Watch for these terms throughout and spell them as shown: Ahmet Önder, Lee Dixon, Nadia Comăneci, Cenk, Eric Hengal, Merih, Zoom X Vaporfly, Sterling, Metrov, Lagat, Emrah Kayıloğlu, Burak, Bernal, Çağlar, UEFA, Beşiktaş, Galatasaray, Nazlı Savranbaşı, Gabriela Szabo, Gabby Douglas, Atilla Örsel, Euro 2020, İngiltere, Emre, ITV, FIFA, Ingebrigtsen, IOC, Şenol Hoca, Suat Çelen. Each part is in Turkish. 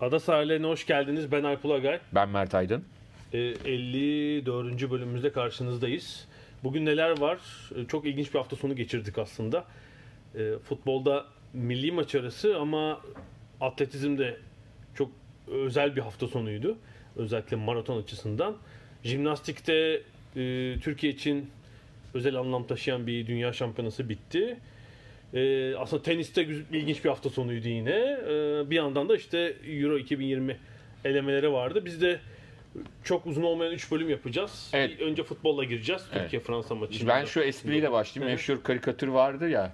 Ada sahillerine hoş geldiniz. Ben Alp Ulagay. Ben Mert Aydın. 54. bölümümüzde karşınızdayız. Bugün neler var? Çok ilginç bir hafta sonu geçirdik aslında. Futbolda milli maç arası ama atletizmde çok özel bir hafta sonuydu. Özellikle maraton açısından. Jimnastikte Türkiye için özel anlam taşıyan bir dünya şampiyonası bitti. Aslında teniste ilginç bir hafta sonuydu yine. Bir yandan da işte Euro 2020 elemeleri vardı. Biz de çok uzun olmayan 3 bölüm yapacağız. Evet. Önce futbolla gireceğiz. Evet. Türkiye-Fransa maçı. Ben şu espriyle başlayayım. Evet. Meşhur karikatür vardı ya.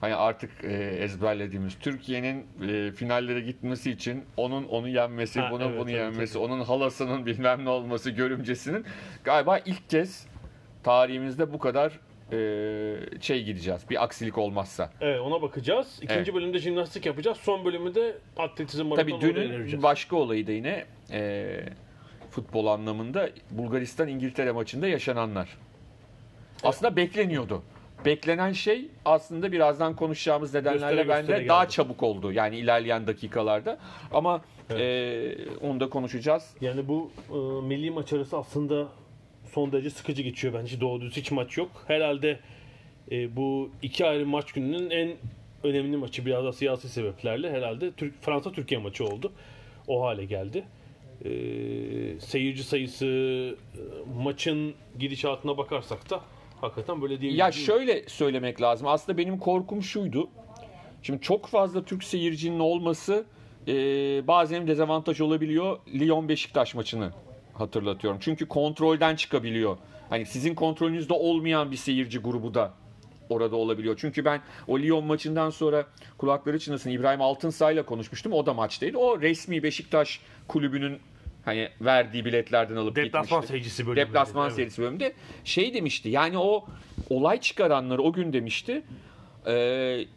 Hani artık ezberlediğimiz. Türkiye'nin finallere gitmesi için onun yenmesi, bunu yenmesi, tabii. Onun halasının bilmem ne olması, görümcesinin. Galiba ilk kez tarihimizde bu kadar gideceğiz. Bir aksilik olmazsa. Evet, ona bakacağız. İkinci bölümde jimnastik yapacağız. Son bölümü de atletizm maratonuna döneceğiz. Tabii dünün başka olayı da yine futbol anlamında Bulgaristan-İngiltere maçında yaşananlar. Evet. Aslında bekleniyordu. Beklenen şey aslında birazdan konuşacağımız nedenlerle bende daha çabuk oldu. Yani ilerleyen dakikalarda. Ama evet. Onu da konuşacağız. Yani bu milli maç arası aslında son derece sıkıcı geçiyor bence. Doğru düz hiç maç yok. Herhalde bu iki ayrı maç gününün en önemli maçı biraz da siyasi sebeplerle herhalde Fransa-Türkiye maçı oldu. O hale geldi. Seyirci sayısı, maçın gidişatına bakarsak da hakikaten böyle diyebiliriz. Ya şöyle söylemek lazım. Aslında benim korkum şuydu. Şimdi çok fazla Türk seyircinin olması bazen dezavantaj olabiliyor. Lyon-Beşiktaş maçını hatırlatıyorum. Çünkü kontrolden çıkabiliyor. Hani sizin kontrolünüzde olmayan bir seyirci grubu da orada olabiliyor. Çünkü ben o Lyon maçından sonra kulakları çınlasın İbrahim Altınsay'la konuşmuştum. O da maçtaydı. O resmi Beşiktaş kulübünün hani verdiği biletlerden alıp gitmişti. Deplasman serisi bölümünde. Şey demişti. Yani o olay çıkaranları o gün demişti.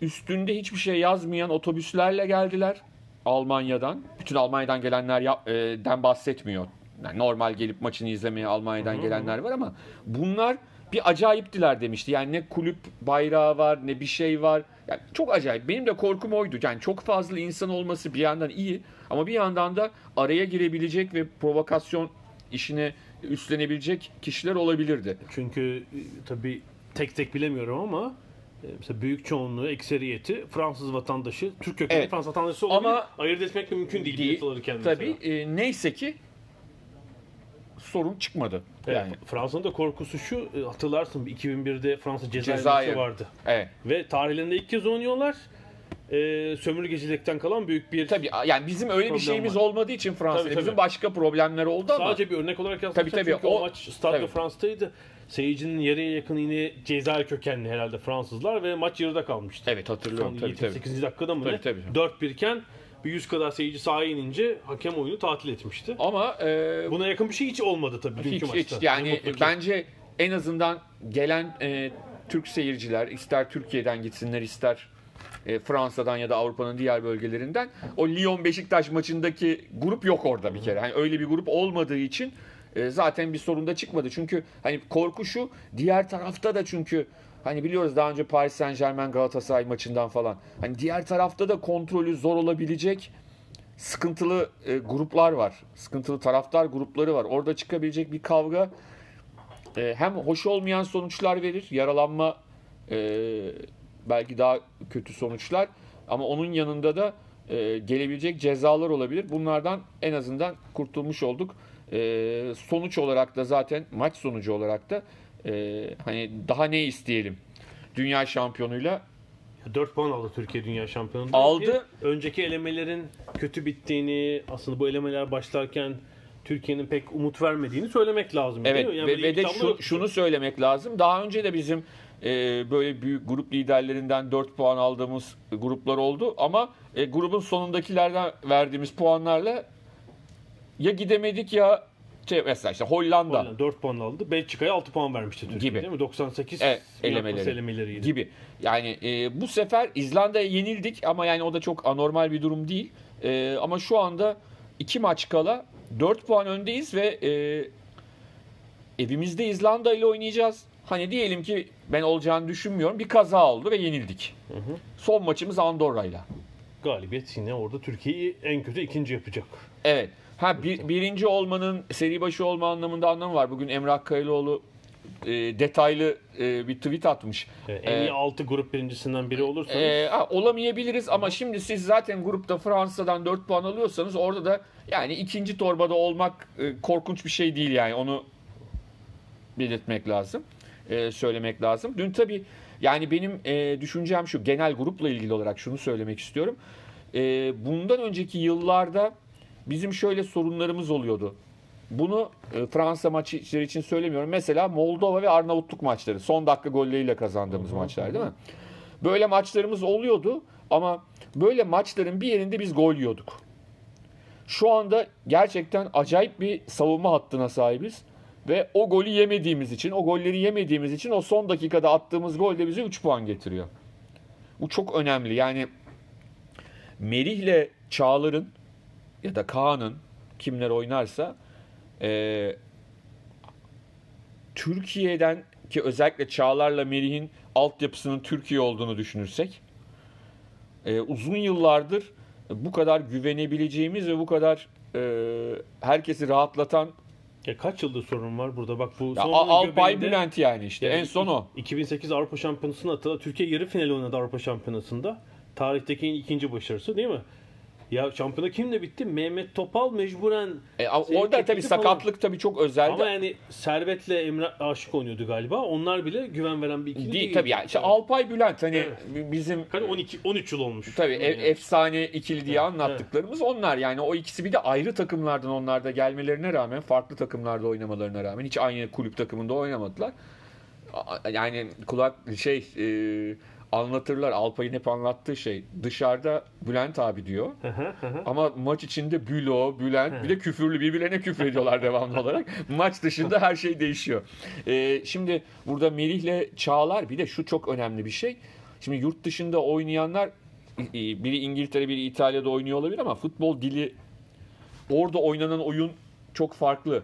Üstünde hiçbir şey yazmayan otobüslerle geldiler Almanya'dan. Bütün Almanya'dan gelenlerden bahsetmiyor. Yani normal gelip maçını izlemeye Almanya'dan gelenler var ama bunlar bir acayiptiler demişti. Yani ne kulüp bayrağı var ne bir şey var. Yani çok acayip. Benim de korkum oydu. Yani çok fazla insan olması bir yandan iyi ama bir yandan da araya girebilecek ve provokasyon işini üstlenebilecek kişiler olabilirdi. Çünkü tabii tek bilemiyorum ama mesela büyük çoğunluğu, ekseriyeti Fransız vatandaşı, Türk kökenli Fransız vatandaşı olabilir. Ama ayırt etmek de mümkün değil. Tabii neyse ki sorun çıkmadı. Evet, yani Fransa'nın da korkusu şu, hatırlarsın 2001'de Fransa Cezayir vardı. Evet. Ve tarihlerinde ilk kez oynuyorlar. Sömürgecilikten kalan büyük bir tabii yani bizim öyle bir şeyimiz var. Olmadığı için Fransa'da bizim başka problemler oldu ama sadece bir örnek olarak yazmışlar. Çünkü o maç Stade de France'taydı. Seyircinin yarıya yakın yine Cezayir kökenli herhalde Fransızlar ve maç yarıda kalmıştı. Evet, hatırlıyorum. 8. dakikada mı ne? 4-1 iken 100 kadar seyirci sahaya inince hakem oyunu tatil etmişti. Ama buna yakın bir şey hiç olmadı tabii dünkü maçta. Hiç, yani bence en azından gelen Türk seyirciler ister Türkiye'den gitsinler ister Fransa'dan ya da Avrupa'nın diğer bölgelerinden o Lyon-Beşiktaş maçındaki grup yok orada bir kere. Yani öyle bir grup olmadığı için zaten bir sorun da çıkmadı. Çünkü hani korku şu diğer tarafta da çünkü hani biliyoruz daha önce Paris Saint-Germain Galatasaray maçından falan. Hani diğer tarafta da kontrolü zor olabilecek sıkıntılı gruplar var. Sıkıntılı taraftar grupları var. Orada çıkabilecek bir kavga hem hoş olmayan sonuçlar verir. Yaralanma belki daha kötü sonuçlar. Ama onun yanında da gelebilecek cezalar olabilir. Bunlardan en azından kurtulmuş olduk. Sonuç olarak da zaten maç sonucu olarak da hani daha ne isteyelim? Dünya şampiyonuyla 4 puan aldı Türkiye dünya şampiyonunda. Aldı. Önceki elemelerin kötü bittiğini, aslında bu elemeler başlarken Türkiye'nin pek umut vermediğini söylemek lazım. Evet, yani ve de şunu söylemek lazım. Daha önce de bizim böyle büyük grup liderlerinden 4 puan aldığımız gruplar oldu. Ama grubun sonundakilerden verdiğimiz puanlarla ya gidemedik ya mesela işte Hollanda 4 puan aldı. Belçika'ya 6 puan vermişti Türkiye gibi. Değil mi? 98 elemeleri gibi. Yani bu sefer İzlanda'ya yenildik ama yani o da çok anormal bir durum değil. Ama şu anda 2 maç kala 4 puan öndeyiz ve evimizde İzlanda ile oynayacağız. Hani diyelim ki ben olacağını düşünmüyorum. Bir kaza oldu ve yenildik. Hı hı. Son maçımız Andorra'yla. Galibiyet yine orada Türkiye'yi en kötü ikinci yapacak. Evet. Ha birinci olmanın, seri başı olma anlamında anlamı var. Bugün Emrah Kayıloğlu detaylı bir tweet atmış. En iyi 6 grup birincisinden biri olursanız. Olamayabiliriz ama şimdi siz zaten grupta Fransa'dan 4 puan alıyorsanız orada da yani ikinci torbada olmak korkunç bir şey değil yani. Onu belirtmek lazım. Söylemek lazım. Dün tabii yani benim düşüncem şu. Genel grupla ilgili olarak şunu söylemek istiyorum. Bundan önceki yıllarda bizim şöyle sorunlarımız oluyordu. Bunu Fransa maçları için söylemiyorum. Mesela Moldova ve Arnavutluk maçları. Son dakika golleriyle kazandığımız maçlar değil mi? Böyle maçlarımız oluyordu ama böyle maçların bir yerinde biz gol yiyorduk. Şu anda gerçekten acayip bir savunma hattına sahibiz. Ve o golü yemediğimiz için, o golleri yemediğimiz için o son dakikada attığımız gol de bize 3 puan getiriyor. Bu çok önemli. Yani Merih'le Çağlar'ın ya da Kaan'ın kimler oynarsa Türkiye'den ki özellikle Çağlar'la Merih'in altyapısının Türkiye olduğunu düşünürsek uzun yıllardır bu kadar güvenebileceğimiz ve bu kadar herkesi rahatlatan kaç yıldır sorun var burada bak bu son Altay Bülent yani işte en son o. 2008 Avrupa Şampiyonası'nda Türkiye yarı final oynadı Avrupa Şampiyonası'nda. Tarihteki ikinci başarısı değil mi? Ya şampiyona kimle bitti? Mehmet Topal mecburen. Orada tabii sakatlık tabii çok özeldi. Ama yani Servet'le Emre Aşık oynuyordu galiba. Onlar bile güven veren bir ikili değil. Tabii yani. İşte Alpay Bülent hani evet. Bizim hani 12-13 yıl olmuş. Tabii yani. Efsane ikili diye anlattıklarımız onlar. Yani o ikisi bir de ayrı takımlardan onlar da gelmelerine rağmen farklı takımlarda oynamalarına rağmen hiç aynı kulüp takımında oynamadılar. Yani kulak anlatırlar. Alpay'ın hep anlattığı şey dışarıda Bülent abi diyor. Ama maç içinde Bülent bir de küfürlü birbirlerine küfür ediyorlar devamlı olarak. Maç dışında her şey değişiyor. Şimdi burada Melih'le Çağlar bir de şu çok önemli bir şey. Şimdi yurt dışında oynayanlar biri İngiltere biri İtalya'da oynuyor olabilir ama futbol dili orada oynanan oyun çok farklı.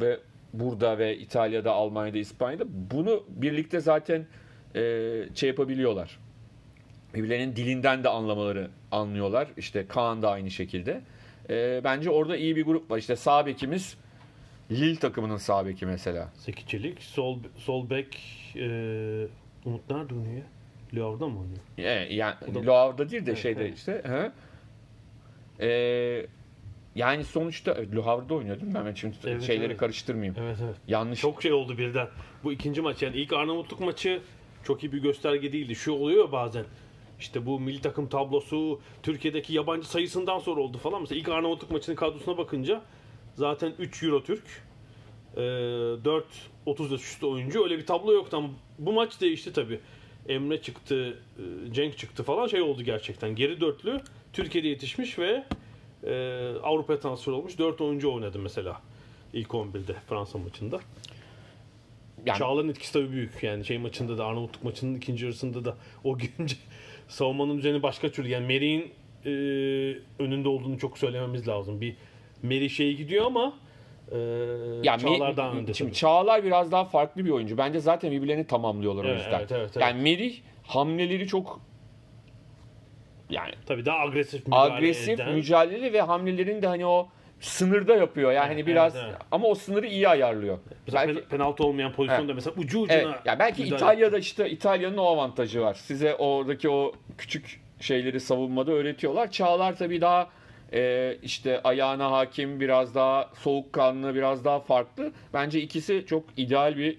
Ve burada ve İtalya'da, Almanya'da, İspanya'da bunu birlikte zaten yapabiliyorlar. Birbirlerinin dilinden de anlıyorlar. İşte Kaan da aynı şekilde. Bence orada iyi bir grup var. İşte sağ bekimiz Lille takımının sağ beki mesela. Sekicilik, sol bek Umut nerede oynuyor? Loav'da mı oynuyor? Yani Loav'da değil de işte. Ha? Yani sonuçta Loav'da oynuyor değil mi? Ben şimdi karıştırmayayım. Evet. Yanlış. Çok şey oldu birden. Bu ikinci maç yani ilk Arnavutluk maçı çok iyi bir gösterge değildi. Şu oluyor bazen. İşte bu milli takım tablosu Türkiye'deki yabancı sayısından sonra oldu falan. Mesela ilk Arnavutluk maçının kadrosuna bakınca zaten 3 Eurotürk, 4 33'lü oyuncu. Öyle bir tablo yoktu ama bu maç değişti tabii. Emre çıktı, Cenk çıktı falan oldu gerçekten. Geri dörtlü Türkiye'de yetişmiş ve Avrupa'ya transfer olmuş. 4 oyuncu oynadı mesela ilk 11'de Fransa maçında. Yani, Çağlar'ın etkisi tabii büyük. Yani maçında da Arnavutluk maçının ikinci yarısında da o günce savunmanın üzerine başka türlü. Yani Merih'in önünde olduğunu çok söylememiz lazım. Bir Merih gidiyor ama Çağlar daha önde. Şimdi tabii. Çağlar biraz daha farklı bir oyuncu. Bence zaten birbirlerini tamamlıyorlar o yüzden. Evet. Yani Merih hamleleri çok tabii daha agresif mücadeleli ve hamlelerin de o sınırda yapıyor. Yani biraz ama o sınırı iyi ayarlıyor. Belki penaltı olmayan pozisyonda mesela ucu ucuna. Yani belki İtalya'da İtalya'nın o avantajı var. Size oradaki o küçük şeyleri savunmada öğretiyorlar. Çağlar tabii daha ayağına hakim, biraz daha soğukkanlı, biraz daha farklı. Bence ikisi çok ideal bir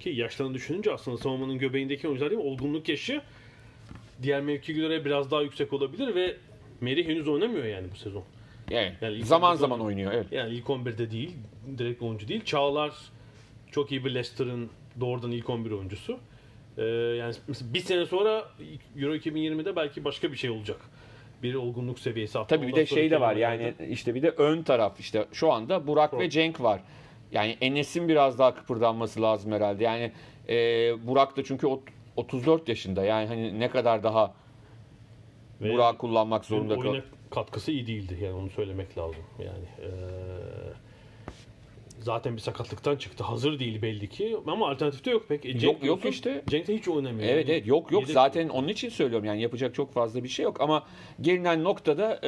ki yaşlarını düşününce aslında savunmanın göbeğindeki oyuncular değil mi? Olgunluk yaşı diğer mevkilere göre biraz daha yüksek olabilir ve Merih henüz oynamıyor yani bu sezon. Evet. Yani zaman zaman oynuyor. Evet. Yani ilk 11'de değil, direkt oyuncu değil. Çağlar çok iyi bir Leicester'ın doğrudan ilk 11 oyuncusu. Yani bir sene sonra Euro 2020'de belki başka bir şey olacak. Bir olgunluk seviyesi. Tabii bir de şey de var yani işte bir de ön taraf işte şu anda Burak ve Cenk var. Yani Enes'in biraz daha kıpırdanması lazım herhalde. Yani Burak da çünkü 34 yaşında. Yani hani ne kadar daha Burak'ı kullanmak zorunda kalıyor. Oyuna katkısı iyi değildi yani onu söylemek lazım. Yani zaten bir sakatlıktan çıktı. Hazır değil belli ki. Ama alternatif de yok pek. Cenk yok işte. Cenk de hiç oynamıyor. Evet yani. Evet yok. Yedek zaten yok. Onun için söylüyorum yani yapacak çok fazla bir şey yok ama gelinen noktada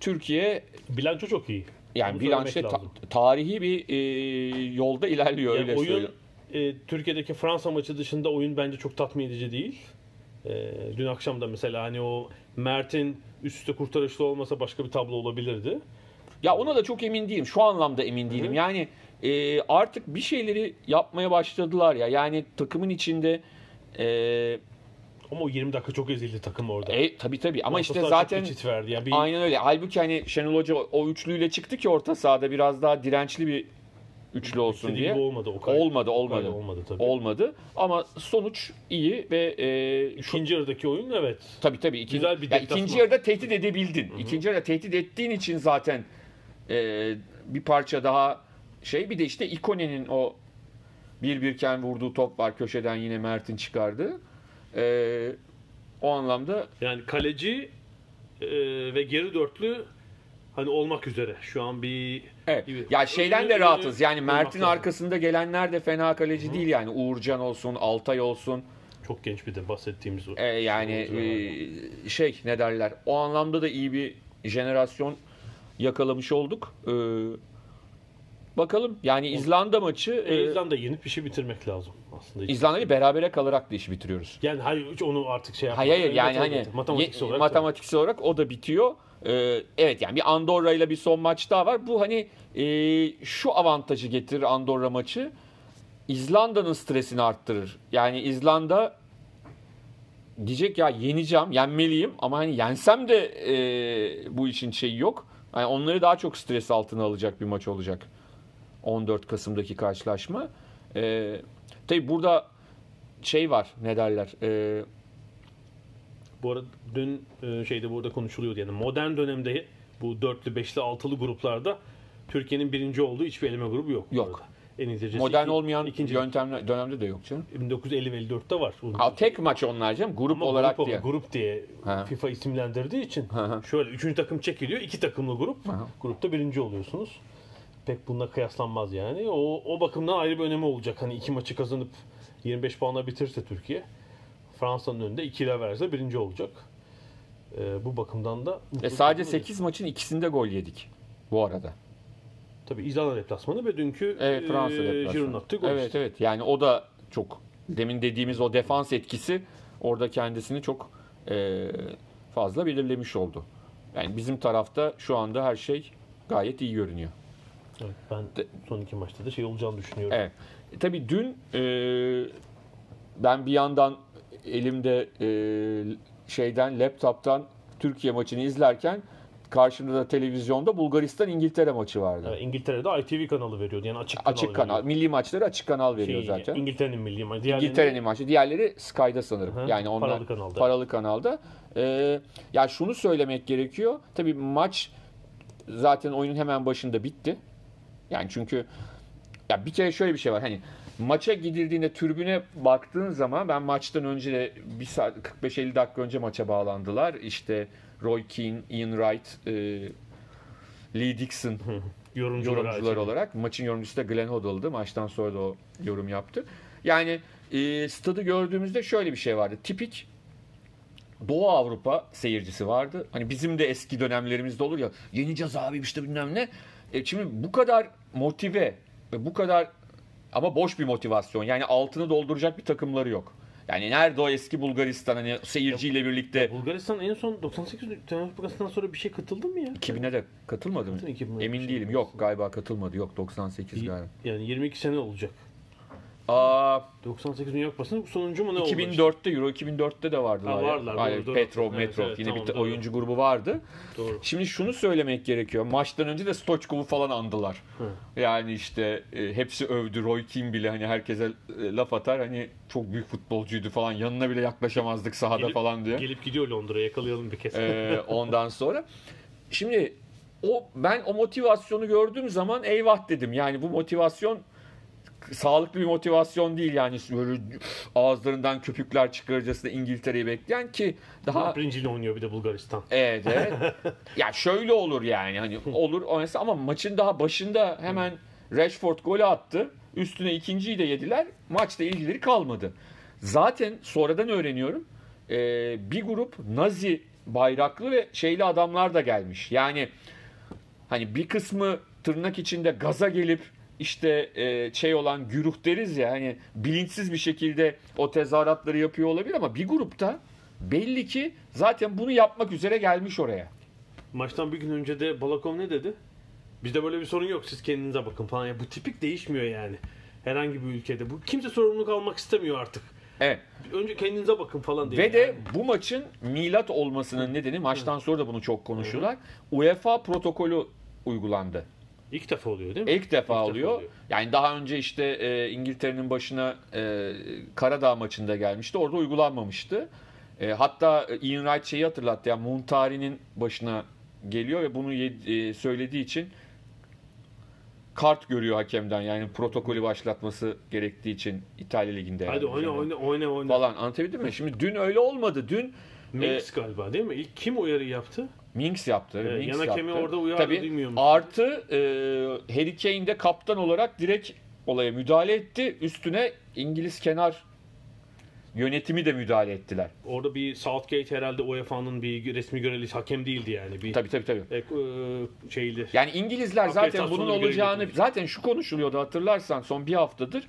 Türkiye bilanço çok iyi. Yani bunu bilanço tarihi bir yolda ilerliyor yani öyle söylüyorum. Türkiye'deki Fransa maçı dışında oyun bence çok tatmin edici değil. Dün akşam da mesela hani o Mert'in üst üste kurtarışlı olmasa başka bir tablo olabilirdi. Ya ona da çok emin değilim. Şu anlamda emin değilim. Hı-hı. Yani artık bir şeyleri yapmaya başladılar ya. Yani takımın içinde ama o 20 dakika çok ezildi takım orada. Tabii. Ama işte zaten yani aynen öyle. Halbuki hani Şenol Hoca o üçlüyle çıktı ki orta sahada biraz daha dirençli bir üçlü olsun diye. Olmadı. Ama sonuç iyi ve ikinci yarıdaki oyun evet. Tabii. İkinci yarıda tehdit edebildin. Hı-hı. İkinci yarıda tehdit ettiğin için zaten bir parça daha bir de işte İkone'nin o birbirken vurduğu top var. Köşeden yine Mert'in çıkardı. O anlamda yani kaleci ve geri dörtlü hani olmak üzere. Şu an bir ya şeyden de rahatız. Yani Mert'in arkasında gelenler de fena kaleci değil yani. Uğurcan olsun, Altay olsun. Çok genç bir de bahsettiğimiz o. Ne derler? O anlamda da iyi bir jenerasyon yakalamış olduk. Bakalım. Yani İzlanda maçı İzlanda'yı yenip işi bitirmek lazım aslında. İzlanda'yı berabere kalarak da işi bitiriyoruz. Yani hayır onu artık matematiksel olarak o da bitiyor. Evet yani bir Andorra ile bir son maç daha var. Bu hani şu avantajı getirir Andorra maçı. İzlanda'nın stresini arttırır. Yani İzlanda diyecek ya yeneceğim, yenmeliyim ama hani yensem de bu işin şeyi yok. Yani onları daha çok stres altına alacak bir maç olacak. 14 Kasım'daki karşılaşma. Tabii burada var ne derler. Bu arada dün burada konuşuluyordu yani modern dönemde bu 4'lü, 5'li, 6'lı gruplarda Türkiye'nin birinci olduğu hiçbir eleme grubu yok. Yok. Modern olmayan ikinci dönemde de yok canım. 1950-54'te var. Tek maç onlar canım. Grup diye FIFA isimlendirdiği için şöyle 3. takım çekiliyor. 2 takımlı grup. Aha. Grupta birinci oluyorsunuz. Pek bununla kıyaslanmaz yani. O bakımdan ayrı bir önemi olacak. Hani 2 maçı kazanıp 25 puanla bitirse Türkiye Fransa'nın önünde 2'le verse birinci olacak. Bu bakımdan da sadece 8 maçın ikisinde gol yedik bu arada. Tabii İzlanda deplasmanı ve dünkü Fransa deplasmanı. Giroud'un attığı gol. Evet. Yani o da çok demin dediğimiz o defans etkisi orada kendisini çok fazla belirlemiş oldu. Yani bizim tarafta şu anda her şey gayet iyi görünüyor. Evet, ben son 2 maçta da olacağını düşünüyorum. Evet. Tabii dün ben bir yandan elimde laptop'tan Türkiye maçını izlerken karşımda da televizyonda Bulgaristan-İngiltere maçı vardı. Evet, İngiltere'de ITV kanalı veriyordu. Yani açık kanal. Milli maçları açık kanal veriyor zaten. İngiltere'nin milli maçı. İngiltere'nin maçı. Diğerleri Sky'da sanırım. Hı, yani onlar paralı kanalda. Ya şunu söylemek gerekiyor. Tabii maç zaten oyunun hemen başında bitti. Yani çünkü ya bir kere şöyle bir şey var. Hani maça gidildiğinde tribüne baktığın zaman ben maçtan önce de 1 saat 45-50 dakika önce maça bağlandılar. İşte Roy Keane, Ian Wright, Lee Dixon yorumcular olarak. Maçın yorumcusu da Glenn Hoddle'dı. Maçtan sonra da o yorum yaptı. Yani stadı gördüğümüzde şöyle bir şey vardı. Tipik Doğu Avrupa seyircisi vardı. Hani bizim de eski dönemlerimizde olur ya yeneceğiz abi işte bilmem ne. Şimdi bu kadar motive ve bu kadar ama boş bir motivasyon. Yani altını dolduracak bir takımları yok. Yani nerede o eski Bulgaristan hani seyirciyle birlikte. Bulgaristan en son 98 Dünya Kupası'ndan sonra bir şey katıldı mı ya? 2000'e de katılmadı mı? Emin değilim. Yok galiba katılmadı. Yok 98 galiba. Yani 22 sene olacak. 98 Dünya Kupası'nın sonuncu mu ne oldu? 2004'te Euro 2004'te de vardılar. Ha, vardılar. Hayır, Petrov, Metrov evet, yine tamam, bir oyuncu grubu vardı. Doğru. Şimdi şunu söylemek gerekiyor. Maçtan önce de Stoichkov'u falan andılar. Hı. Yani işte hepsi övdü. Roy Keane bile hani herkese laf atar. Hani çok büyük futbolcuydu falan. Yanına bile yaklaşamazdık sahada gelip, falan diye. Gelip gidiyor Londra'ya, yakalayalım bir kez. Ondan sonra. Şimdi ben o motivasyonu gördüğüm zaman eyvah dedim. Yani bu motivasyon sağlıklı bir motivasyon değil yani böyle ağızlarından köpükler çıkarırcasına İngiltere'yi bekleyen ki daha birinciyle oynuyor bir de Bulgaristan. Evet, evet. Ya şöyle olur yani hani olur ama maçın daha başında hemen Rashford golü attı. Üstüne ikinciyi de yediler. Maçta ilgileri kalmadı. Zaten sonradan öğreniyorum. Bir grup Nazi bayraklı ve şeyli adamlar da gelmiş. Yani hani bir kısmı tırnak içinde gaza gelip İşte şey olan güruh deriz ya hani bilinçsiz bir şekilde o tezahüratları yapıyor olabilir ama bir grupta belli ki zaten bunu yapmak üzere gelmiş oraya. Maçtan bir gün önce de Balakov ne dedi? Bizde böyle bir sorun yok, siz kendinize bakın falan. Ya bu tipik değişmiyor yani. Herhangi bir ülkede bu kimse sorumluluk almak istemiyor artık. Evet. Önce kendinize bakın falan diye. Ve yani de bu maçın milat olmasının nedeni maçtan sonra da bunu çok konuşuyorlar. UEFA protokolü uygulandı. İlk defa oluyor değil mi? İlk defa oluyor. Yani daha önce işte İngiltere'nin başına Karadağ maçında gelmişti. Orada uygulanmamıştı. Hatta Ian Wright şeyi hatırlattı. Yani Muntari'nin başına geliyor ve bunu söylediği için kart görüyor hakemden. Yani protokolü başlatması gerektiği için İtalya Ligi'nde. Hadi yani oyna. Falan anlatabildim mi? Şimdi dün öyle olmadı. Dün Minks galiba değil mi? İlk kim uyarı yaptı? Minks yaptı. Yana kemiği orada uyardı duymuyor musun? Artı Harry Kane de kaptan olarak direkt olaya müdahale etti. Üstüne İngiliz kenar yönetimi de müdahale ettiler. Orada bir Southgate herhalde UEFA'nın bir resmi görevli hakem değildi yani. Bir tabii. Şeydi. Yani İngilizler zaten bunun olacağını zaten şu konuşuluyordu hatırlarsan son bir haftadır.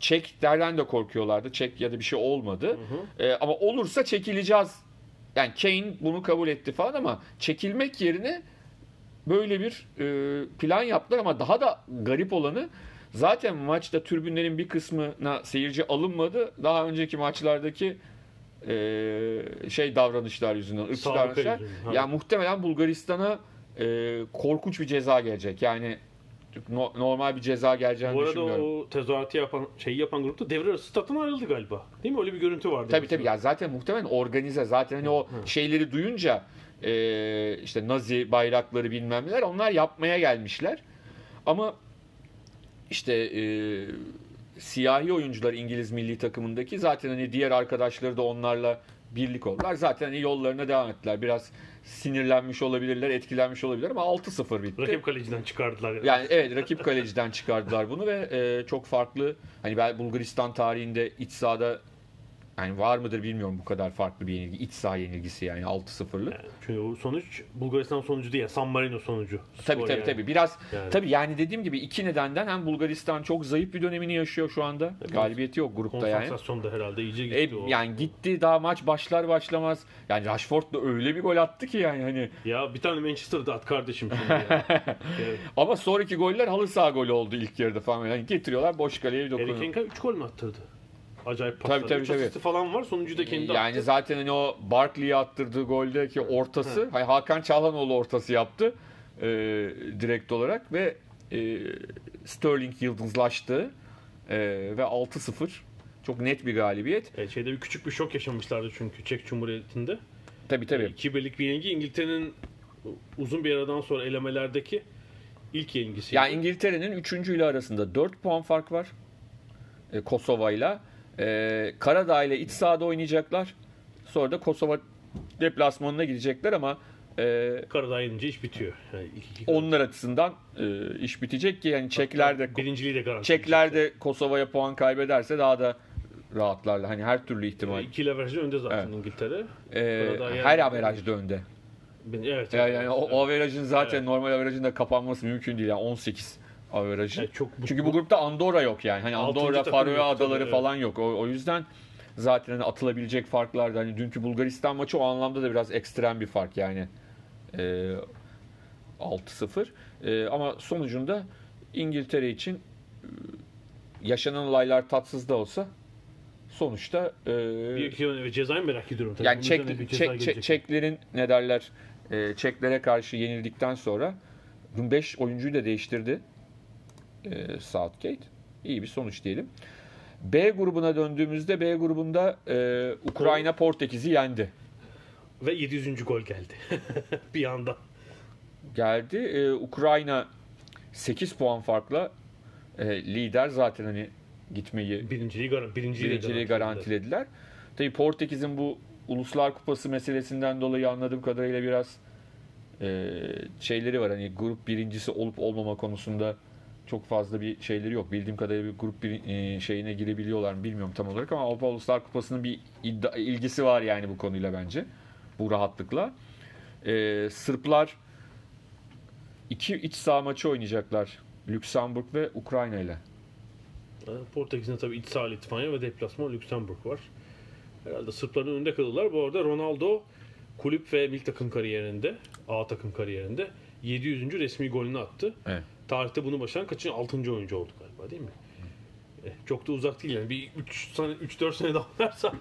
Çeklerden de korkuyorlardı. Çek ya da bir şey olmadı. Hı hı. Ama olursa çekileceğiz. Yani Kane bunu kabul etti falan ama çekilmek yerine böyle bir plan yaptılar ama daha da garip olanı zaten maçta tribünlerin bir kısmına seyirci alınmadı. Daha önceki maçlardaki davranışlar yüzünden, ırkçı davranışlar. Yani muhtemelen Bulgaristan'a korkunç bir ceza gelecek. Yani normal bir ceza geleceğini düşünmüyorum. Bu arada o tezahüratı yapan grupta devre arası stat'tan ayrıldı galiba. Değil mi? Öyle bir görüntü vardı. Tabii. Ya zaten muhtemelen organize. Zaten hani o şeyleri duyunca işte Nazi bayrakları bilmem neler onlar yapmaya gelmişler. Ama işte siyahi oyuncular İngiliz milli takımındaki zaten hani diğer arkadaşları da onlarla birlik oldular. Zaten hani yollarına devam ettiler. Biraz sinirlenmiş olabilirler, etkilenmiş olabilirler ama 6-0 bitti. Rakip kaleciden çıkardılar. Yani evet, rakip kaleciden çıkardılar bunu ve çok farklı. Hani ben Bulgaristan tarihinde iç sahada yani var mıdır bilmiyorum bu kadar farklı bir yenilgi. İç saha yenilgisi yani 6-0'lık. Yani çünkü sonuç Bulgaristan sonucu değil, San Marino sonucu. Tabii. Biraz yani dediğim gibi iki nedenden hem Bulgaristan çok zayıf bir dönemini yaşıyor şu anda. Evet. Galibiyeti yok grupta yani. Konsantrasyon da herhalde iyice gitti o. Yani gitti daha maç başlar başlamaz. Yani Rashford da öyle bir gol attı ki yani hani. Ya bir tane Manchester'da at kardeşim şimdi ya. Evet. Ama sonraki goller halı saha golü oldu ilk yarıda falan. Yani getiriyorlar boş kaleye bir dokunuyor. Eric Hengal 3 gol mü attırdı? Acayip patladı. Tabii. Falan var. Sonucu da kendi yani attı. Zaten hani o Barkley'e attırdığı goldeki ortası Hakan Çalhanoğlu ortası yaptı direkt olarak ve Sterling yıldızlaştı ve 6-0 çok net bir galibiyet. Şeyde bir küçük bir şok yaşamışlardı çünkü Çek Cumhuriyeti'nde. Tabii. 2-1'lik bir yenilgi İngiltere'nin uzun bir aradan sonra elemelerdeki ilk yenilgisi. Yani İngiltere'nin 3. ile arasında 4 puan fark var. Kosova'yla Karadağ ile iç sahada oynayacaklar. Sonra da Kosova deplasmanına gidecekler ama Karadağ yenince iş bitiyor. Yani onlar açısından iş bitecek ki yani Çekler de Çekler de Kosova'ya puan kaybederse daha da rahatlarla. Hani her türlü ihtimal. Yani 2 averajda önde zaten İngiltere. Her averajda önde. Evet. Yani o averajın zaten normal averajın da kapanması mümkün değil yani 18. Yani çünkü bu grupta Andorra yok yani. Hani Andorra, Faroe Adaları falan yok. O yüzden zaten hani atılabilecek farklar da hani dünkü Bulgaristan maçı o anlamda da biraz ekstrem bir fark yani. 6-0. Ama sonucunda İngiltere için yaşanan olaylar tatsız da olsa sonuçta büyük bir cezayı merak ediyorum. Tabii. Yani Çeklerin ne derler? Çeklere karşı yenildikten sonra 5 oyuncuyu da değiştirdi Southgate. İyi bir sonuç diyelim. B grubuna döndüğümüzde B grubunda Ukrayna Portekiz'i yendi. Ve 700. gol geldi. Bir anda. Geldi. Ukrayna 8 puan farkla lider zaten hani gitmeyi birinciliği garantilediler. Tabii Portekiz'in bu Uluslar Kupası meselesinden dolayı anladığım kadarıyla biraz şeyleri var. Hani grup birincisi olup olmama konusunda çok fazla bir şeyleri yok. Bildiğim kadarıyla bir grup şeyine girebiliyorlar mı bilmiyorum tam olarak ama Avrupa Uluslar Kupası'nın bir ilgisi var yani bu konuyla bence. Bu rahatlıkla. Sırplar 2 iç saha maçı oynayacaklar. Lüksemburg ve Ukrayna ile. Portekiz'in tabii iç saha Litvanya ve deplasman Lüksemburg var. Herhalde Sırpların önünde kalırlar. Bu arada Ronaldo kulüp ve milli takım kariyerinde, A takım kariyerinde 700. resmi golünü attı. Evet. Tarihte bunu başaran kaçıncı? 6. oyuncu oldu galiba değil mi? Çok da uzak değil yani. Bir 3-4 sene daha oynarsa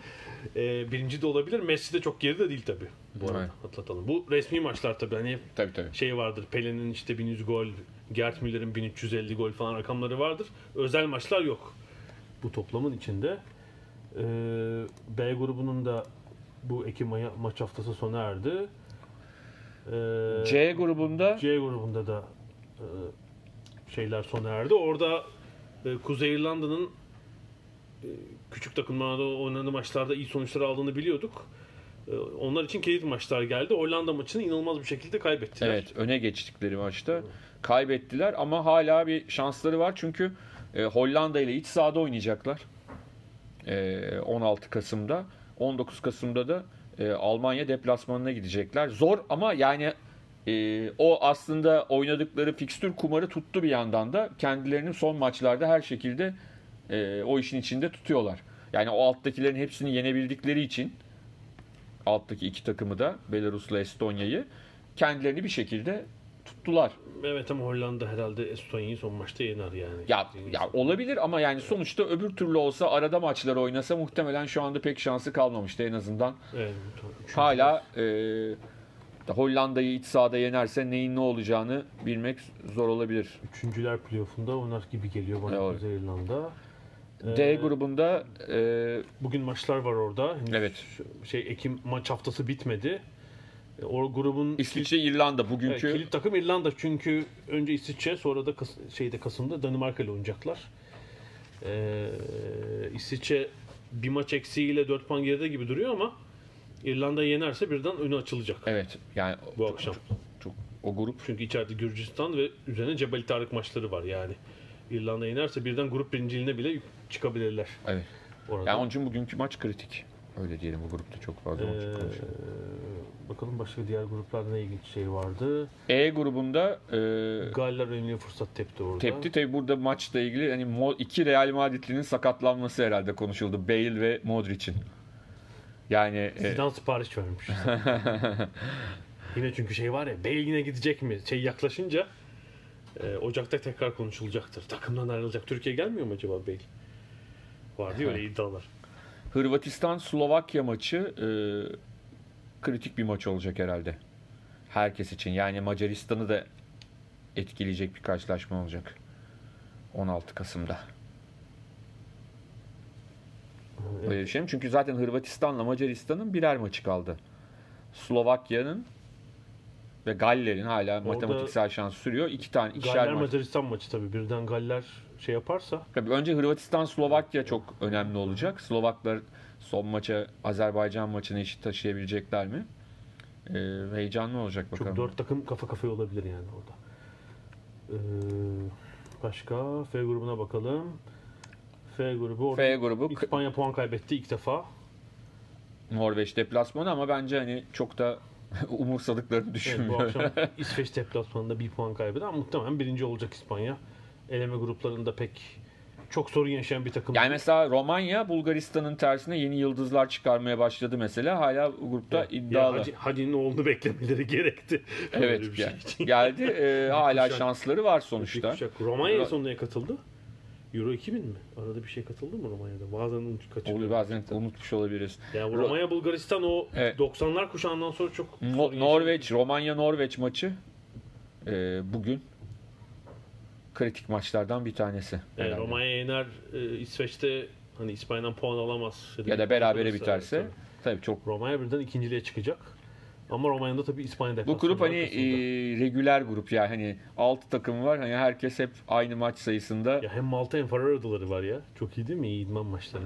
birinci de olabilir. Messi de çok geride değil tabii. Bu arada atlatalım. Bu resmi maçlar tabii. Hani tabii. Şey vardır. Pelé'nin işte 1100 gol, Gerd Müller'in 1350 gol falan rakamları vardır. Özel maçlar yok bu toplamın içinde. B grubunun da bu Ekim ayı maç haftası sona erdi. C grubunda da şeyler sona erdi. Orada Kuzey İrlanda'nın küçük takımlarda oynadığı maçlarda iyi sonuçlar aldığını biliyorduk. Onlar için kilit maçlar geldi. Hollanda maçını inanılmaz bir şekilde kaybettiler. Evet, öne geçtikleri maçta kaybettiler ama hala bir şansları var çünkü Hollanda ile iç sahada oynayacaklar. 16 Kasım'da, 19 Kasım'da da Almanya deplasmanına gidecekler. Zor ama yani o aslında oynadıkları fikstür kumarı tuttu bir yandan da kendilerini son maçlarda her şekilde o işin içinde tutuyorlar. Yani o alttakilerin hepsini yenebildikleri için alttaki iki takımı da Belarus'la Estonya'yı kendilerini bir şekilde tuttular. Evet ama Hollanda herhalde Estonya'yı son maçta yener yani. Ya olabilir ama yani sonuçta öbür türlü olsa arada maçları oynasa muhtemelen şu anda pek şansı kalmamıştı en azından. Evet, hala Hollanda'yı iç sahada yenerse neyin ne olacağını bilmek zor olabilir. Üçüncüler playoff'unda oynar gibi geliyor bana evet. Kuzey İrlanda. D grubunda bugün maçlar var orada. Evet. Ekim maç haftası bitmedi. O grubun İsviçre, İrlanda bugünkü kilit takım İrlanda çünkü önce İsviçre sonra da Kasım'da Danimarka ile oynayacaklar. İsviçre bir maç eksiğiyle 4 puan geride gibi duruyor ama İrlanda yenerse birden önü açılacak. Evet. Yani bu akşam. Çok o grup çünkü içeride Gürcistan ve üzerine Cebel Tarık maçları var yani. İrlanda yenerse birden grup birinciliğine bile çıkabilirler. Evet. Orada. Yani onun için bugünkü maç kritik. Öyle diyelim bu grupta çok fazla maç konuşuyor. Bakalım başka diğer gruplarda ne ilginç şey vardı. E grubunda Galler önemli fırsat tepti orada. Tepti tabii burada maçla ilgili hani iki Real Madrid'linin sakatlanması herhalde konuşuldu. Bale ve Modric'in. Yani Zidane sipariş vermiş. Yine çünkü şey var ya Bale yine gidecek mi? Yaklaşınca Ocak'ta tekrar konuşulacaktır. Takımdan ayrılacak. Türkiye gelmiyor mu acaba Bale? Var diyor öyle iddialar. Hırvatistan-Slovakya maçı kritik bir maç olacak herhalde. Herkes için. Yani Macaristan'ı da etkileyecek bir karşılaşma olacak. 16 Kasım'da. Evet. Çünkü zaten Hırvatistan'la Macaristan'ın birer maçı kaldı. Slovakya'nın ve Galler'in hala orada matematiksel şansı sürüyor. İkişer maç. Galler-Macaristan maçı tabii. Birden Galler şey yaparsa. Tabii önce Hırvatistan-Slovakya çok önemli olacak. Slovaklar son maça Azerbaycan maçını eşit taşıyabilecekler mi? Heyecanlı olacak bakalım. Çok 4 takım kafa kafaya olabilir yani orada. Başka F grubuna bakalım. F grubu İspanya puan kaybetti ilk defa. Norveç deplasmanı ama bence hani çok da umursadıklarını düşünmüyorum. Evet, bu akşam İsveç deplasmanında bir puan kaybeder ama muhtemelen birinci olacak İspanya. Eleme gruplarında pek çok sorun yaşayan bir takım. Yani mesela Romanya Bulgaristan'ın tersine yeni yıldızlar çıkarmaya başladı mesela. Hala grupta iddialı. Hadi'nin oğlunu beklemeleri gerekti. Evet. Şey geldi. Hala şansları var sonuçta. Romanya sonuna katıldı. Euro 2000 mi? Arada bir şey katıldı mı Romanya'da? Bazen kaçırıyor. Bazen unutmuş olabiliriz. Yani Romanya Bulgaristan o evet. 90'lar kuşağından sonra çok Norveç, Romanya Norveç maçı bugün kritik maçlardan bir tanesi. Evet, Romanya yener İsveç'te hani İspanya'dan puan alamaz. Ya da berabere biterse. Evet, tabii çok. Romanya birden ikinciliğe çıkacak. Ama Romanya'da tabii İspanya'da. Bu grup hani regüler grup ya. Hani 6 takım var. Hani herkes hep aynı maç sayısında. Ya hem Malta hem Faroe Adaları var ya. Çok iyi değil mi? İyi idman maçları.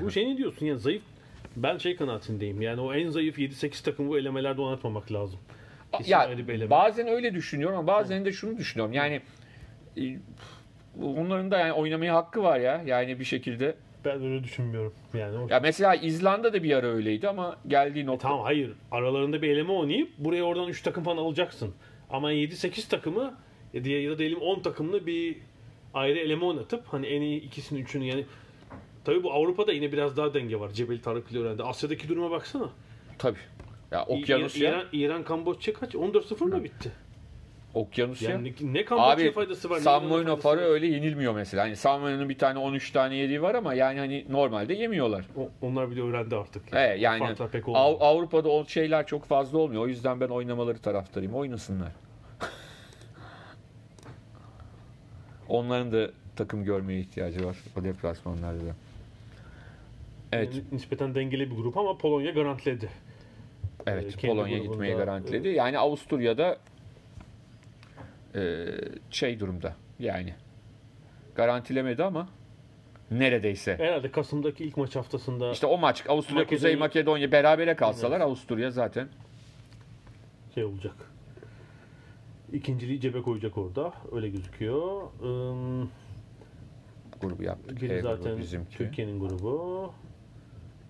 Bu şey ne diyorsun yani zayıf. Ben şey kanaatindeyim. Yani o en zayıf 7-8 takımı bu elemelerde oynatmamak lazım. Ya, eleme. Bazen öyle düşünüyorum ama bazen de şunu düşünüyorum. Yani onların da yani oynamaya hakkı var ya. Yani bir şekilde. Ben öyle düşünmüyorum. Yani ya mesela İzlanda da bir ara öyleydi ama geldiği nokta. Tamam hayır. Aralarında bir eleme oynayıp buraya oradan 3 takım falan alacaksın. Ama 7-8 takımı ya da diyelim 10 takımlı bir ayrı eleme oynatıp hani en iyi ikisini üçünü yani. Tabii bu Avrupa'da yine biraz daha denge var. Cebel Tarık ile öğrendi. Asya'daki duruma baksana. Tabii. Ya Okyanusya. İran Kamboçya kaç? 14-0 mı bitti? Okyanusya. Yani ne Kamboçya faydası var? San Marino Faroe öyle yenilmiyor mesela. Hani San Marino'nun bir tane 13 tane yediği var ama yani hani normalde yemiyorlar. Onlar bile öğrendi artık. Yani. Evet yani Avrupa'da o şeyler çok fazla olmuyor. O yüzden ben oynamaları taraftarıyım. Oynasınlar. Onların da takım görmeye ihtiyacı var. O deplasmanlarda da. Evet. Yani nispeten dengeli bir grup ama Polonya garantiledi. Evet, Polonya gitmeyi garantiledi. Yani Avusturya'da şey durumda. Yani garantilemedi ama neredeyse. Herhalde Kasım'daki ilk maç haftasında. İşte o maç Avusturya Kuzey Makedonya berabere kalsalar evet. Avusturya zaten şey olacak. İkinciliği cebe koyacak orada. Öyle gözüküyor. Grubu yaptık. Zaten bizimki. Türkiye'nin grubu.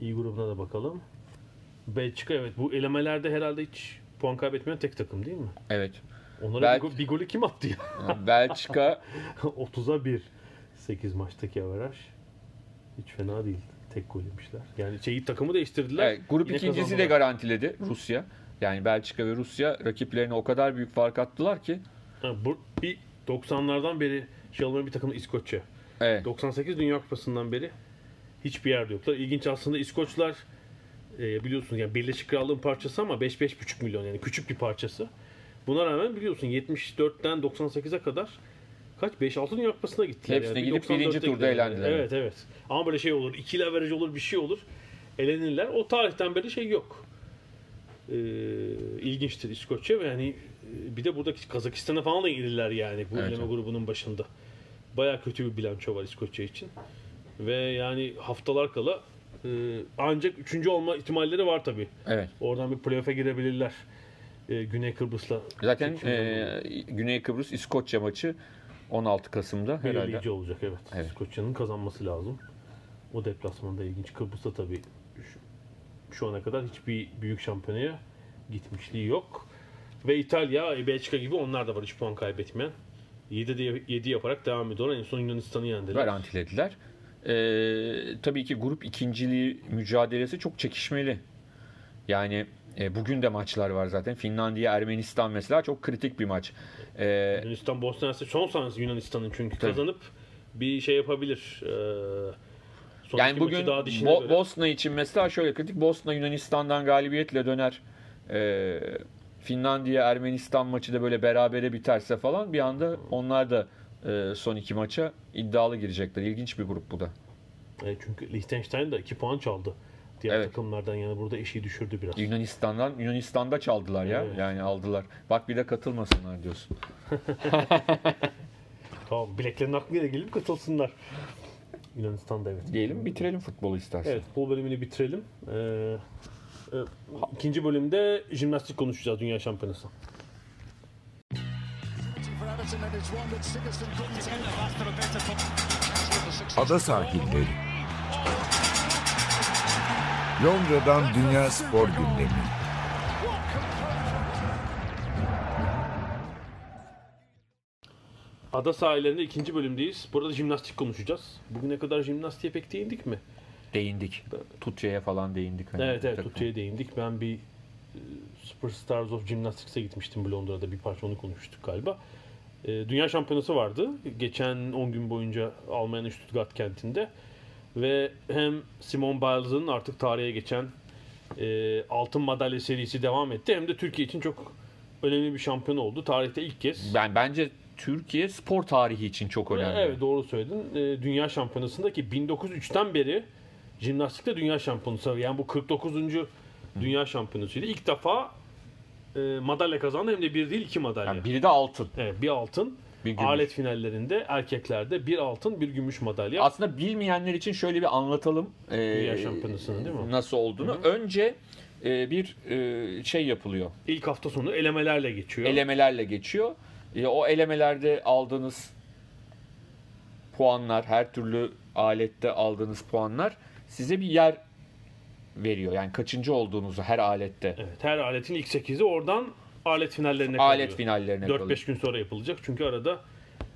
İyi grubuna da bakalım. Belçika evet. Bu elemelerde herhalde hiç puan kaybetmeyen tek takım değil mi? Evet. Onlara bir golü kim attı ya? Belçika 30'a 1. 8 maçtaki averaj. Hiç fena değil. Tek gol yemişler. Yani şeyi takımı değiştirdiler. Evet, grup ikincisi de garantiledi Rusya. Yani Belçika ve Rusya rakiplerine o kadar büyük fark attılar ki. Bir 90'lardan beri şey olmayan bir takım İskoçya. Evet. 98 Dünya Kupası'ndan beri hiçbir yerde yoklar. İlginç aslında İskoçlar biliyorsunuz yani Birleşik Krallığın parçası ama 5-5,5 milyon yani küçük bir parçası. Buna rağmen biliyorsun 74'ten 98'e kadar kaç 5-6 Dünya Kupası'na gittiler. Hepsine yani. Gidip birinci turda elendiler. Evet evet. Ama böyle şey olur. İkili averaj olur bir şey olur. Elenirler. O tarihten beri şey yok. İlginçtir İskoçya ve yani bir de buradaki Kazakistan'a falan da girdiler yani bu evet, eleme grubunun başında. Bayağı kötü bir bilanço var İskoçya için. Ve yani haftalar kala ancak 3. olma ihtimalleri var tabii. Evet. Oradan bir playoff'a girebilirler. Güney Kıbrıs'la. Zaten Güney Kıbrıs İskoçya maçı 16 Kasım'da belirleyici olacak evet. Evet. İskoçya'nın kazanması lazım. O deplasmanda ilginç. Kıbrıs'ta tabii şu ana kadar hiçbir büyük şampiyonaya gitmişliği yok. Ve İtalya, Belçika gibi onlar da var hiç puan kaybetmeyen. 7 yaparak devam ediyorlar. En son Yunanistan'ı yendiler. Garantilediler. Tabii ki grup ikinciliği mücadelesi çok çekişmeli. Yani bugün de maçlar var zaten. Finlandiya, Ermenistan mesela çok kritik bir maç. Yunanistan, Bosna Hersek son saniyesi Yunanistan'ın çünkü tabii. Kazanıp bir şey yapabilir. Yani bugün Bosna için mesela şöyle kritik. Bosna Yunanistan'dan galibiyetle döner. Finlandiya, Ermenistan maçı da böyle berabere biterse falan bir anda onlar da son iki maça iddialı girecekler. İlginç bir grup bu da. Çünkü Liechtenstein de 2 puan çaldı. Diğer evet. Takımlardan yani burada eşiği düşürdü biraz. Yunanistan'da çaldılar ya. Evet. Yani aldılar. Bak bir de katılmasınlar diyorsun. Tamam. Bileklerin aklına gelip katılsınlar. Yunanistan'da evet. Diyelim bitirelim futbolu istersen. Evet. Futbol bölümünü bitirelim. İkinci bölümde jimnastik konuşacağız. Dünya Şampiyonası. Ada sahilleri. Londra'dan Dünya Spor Gündemi. Ada sahillerinde ikinci bölümdeyiz. Burada da jimnastik konuşacağız. Bugüne kadar jimnastiğe pek değindik mi? Değindik. Tutçe'ye falan değindik. Hani evet evet Tutçe'ye değindik. Ben bir Superstars of Gymnastics'e gitmiştim Londra'da bir parça onu konuştuk galiba. Dünya Şampiyonası vardı. Geçen 10 gün boyunca Almanya'nın Stuttgart kentinde. Ve hem Simone Biles'ın artık tarihe geçen altın madalya serisi devam etti. Hem de Türkiye için çok önemli bir şampiyon oldu. Tarihte ilk kez. Bence Türkiye spor tarihi için çok önemli. Evet, doğru söyledin. Dünya Şampiyonası'ndaki 1903'ten beri jimnastikte dünya şampiyonası. Yani bu 49. Dünya şampiyonasıydı. İlk defa madalya kazandı. Hem de bir değil, iki madalya. Yani biri de altın. Evet, bir altın. Alet finallerinde erkeklerde bir altın, bir gümüş madalya. Aslında bilmeyenler için şöyle bir anlatalım. Dünya şampiyonasının değil mi? Nasıl olduğunu. Hı-hı. Önce bir şey yapılıyor. İlk hafta sonu elemelerle geçiyor. O elemelerde aldığınız puanlar, her türlü alette aldığınız puanlar size bir yer veriyor. Yani kaçıncı olduğunuzu her alette. Evet, her aletin ilk 8'i oradan alet finallerine kalıyor. 4-5 gün sonra yapılacak. Çünkü arada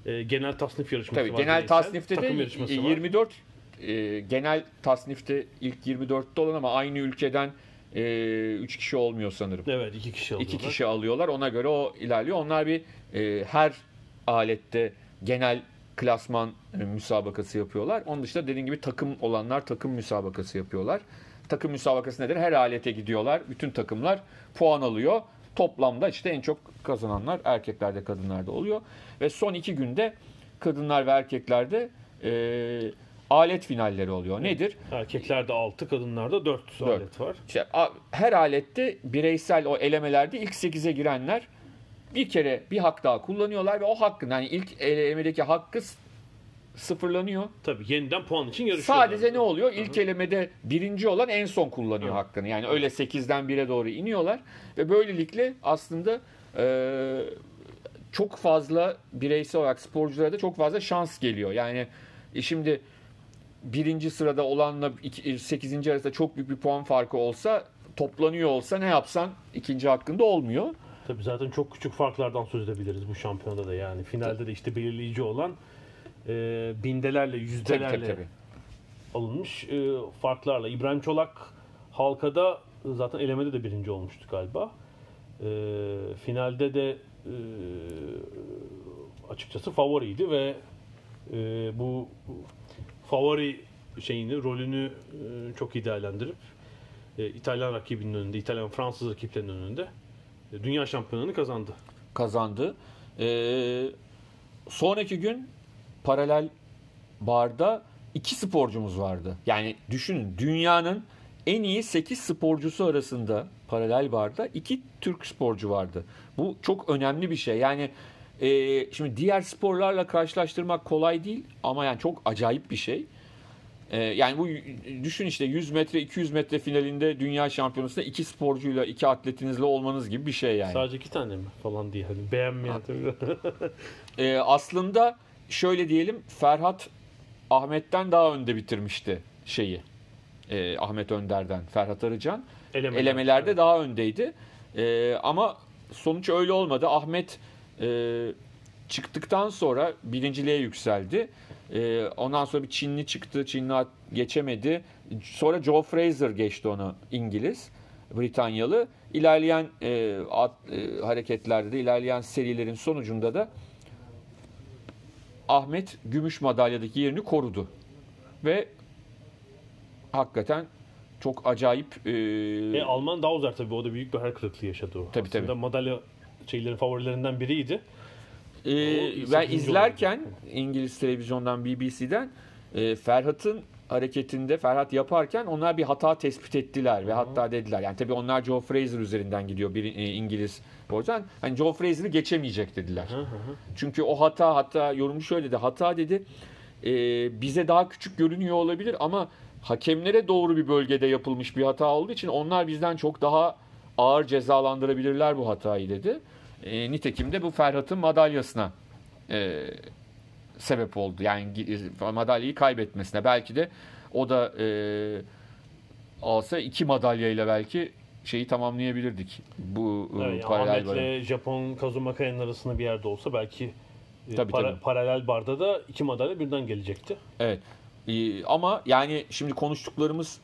genel tasnif yarışması var. Tabii genel tasnifte de 24 genel tasnifte ilk 24'te olan ama aynı ülkeden 3 kişi olmuyor sanırım. Evet, 2 kişi alıyorlar. 2 kişi alıyorlar. Ona göre o ilerliyor. Onlar bir her alette genel klasman müsabakası yapıyorlar. Onun dışında dediğim gibi takım olanlar takım müsabakası yapıyorlar. Takım müsabakası nedir? Her alete gidiyorlar. Bütün takımlar puan alıyor. Toplamda işte en çok kazananlar erkeklerde, kadınlarda oluyor. Ve son 2 günde kadınlar ve erkeklerde alet finalleri oluyor. Nedir? Erkeklerde 6, kadınlarda 4 alet var. İşte, her alette bireysel o elemelerde ilk 8'e girenler bir kere bir hak daha kullanıyorlar ve o hakkın, yani ilk elemedeki hakkı sıfırlanıyor. Tabii yeniden puan için yarışıyorlar. Sadece ne oluyor? İlk elemede birinci olan en son kullanıyor hakkını. Yani öyle 8'den 1'e doğru iniyorlar ve böylelikle aslında çok fazla bireysel olarak sporculara da çok fazla şans geliyor. Yani şimdi birinci sırada olanla 8. arasında çok büyük bir puan farkı olsa, toplanıyor olsa ne yapsan ikinci hakkında olmuyor. Tabii zaten çok küçük farklardan söz edebiliriz bu şampiyonada da yani. Finalde de işte belirleyici olan bindelerle, yüzdelerle tabii. alınmış farklarla. İbrahim Çolak halkada zaten elemede de birinci olmuştu galiba. Finalde de açıkçası favoriydi ve bu favori şeyini, rolünü çok iyi değerlendirip İtalyan rakibinin önünde, İtalyan Fransız rakiplerinin önünde dünya şampiyonluğunu kazandı. Sonraki gün paralel barda 2 sporcumuz vardı. Yani düşünün, dünyanın en iyi 8 sporcusu arasında paralel barda 2 Türk sporcu vardı. Bu çok önemli bir şey. Yani şimdi diğer sporlarla karşılaştırmak kolay değil ama yani çok acayip bir şey. Yani bu düşün işte 100 metre 200 metre finalinde dünya şampiyonasında 2 sporcuyla 2 atletinizle olmanız gibi bir şey yani. Sadece 2 tane mi falan diye hani beğenmeyen tabii. Aslında şöyle diyelim, Ferhat Ahmet'ten daha önde bitirmişti şeyi. Ahmet Önder'den Ferhat Arıcan. Elemelerde evet. Daha öndeydi. Ama sonuç öyle olmadı. Ahmet çıktıktan sonra birinciliğe yükseldi. Ondan sonra bir Çinli çıktı. Çinli geçemedi. Sonra Joe Fraser geçti onu. İngiliz, Britanyalı. İlerleyen hareketlerde, ilerleyen serilerin sonucunda da Ahmet gümüş madalyadaki yerini korudu. Ve hakikaten çok acayip. Alman daha uzar tabii. O da büyük bir hayal kırıklığı yaşadı. Tabii. Madalya şeylerin favorilerinden biriydi. Ben izlerken İngiliz televizyondan BBC'den Ferhat'ın hareketinde, Ferhat yaparken onlar bir hata tespit ettiler ve hatta dediler. Yani tabii onlar Joe Fraser üzerinden gidiyor bir İngiliz. O yüzden hani Joe Fraser'ı geçemeyecek dediler. Çünkü o hata, hatta yorumcu şöyle dedi. Hata dedi bize daha küçük görünüyor olabilir ama hakemlere doğru bir bölgede yapılmış bir hata olduğu için onlar bizden çok daha ağır cezalandırabilirler bu hatayı dedi. Nitekim de bu Ferhat'ın madalyasına sebep oldu. Yani madalyayı kaybetmesine. Belki de o da alsa 2 madalyayla belki şeyi tamamlayabilirdik. Bu evet, paralel barda. Ahmet'le Japon Kazumaka'nın arasında bir yerde olsa belki paralel barda da 2 madalya birden gelecekti. Evet. Ama yani şimdi konuştuklarımız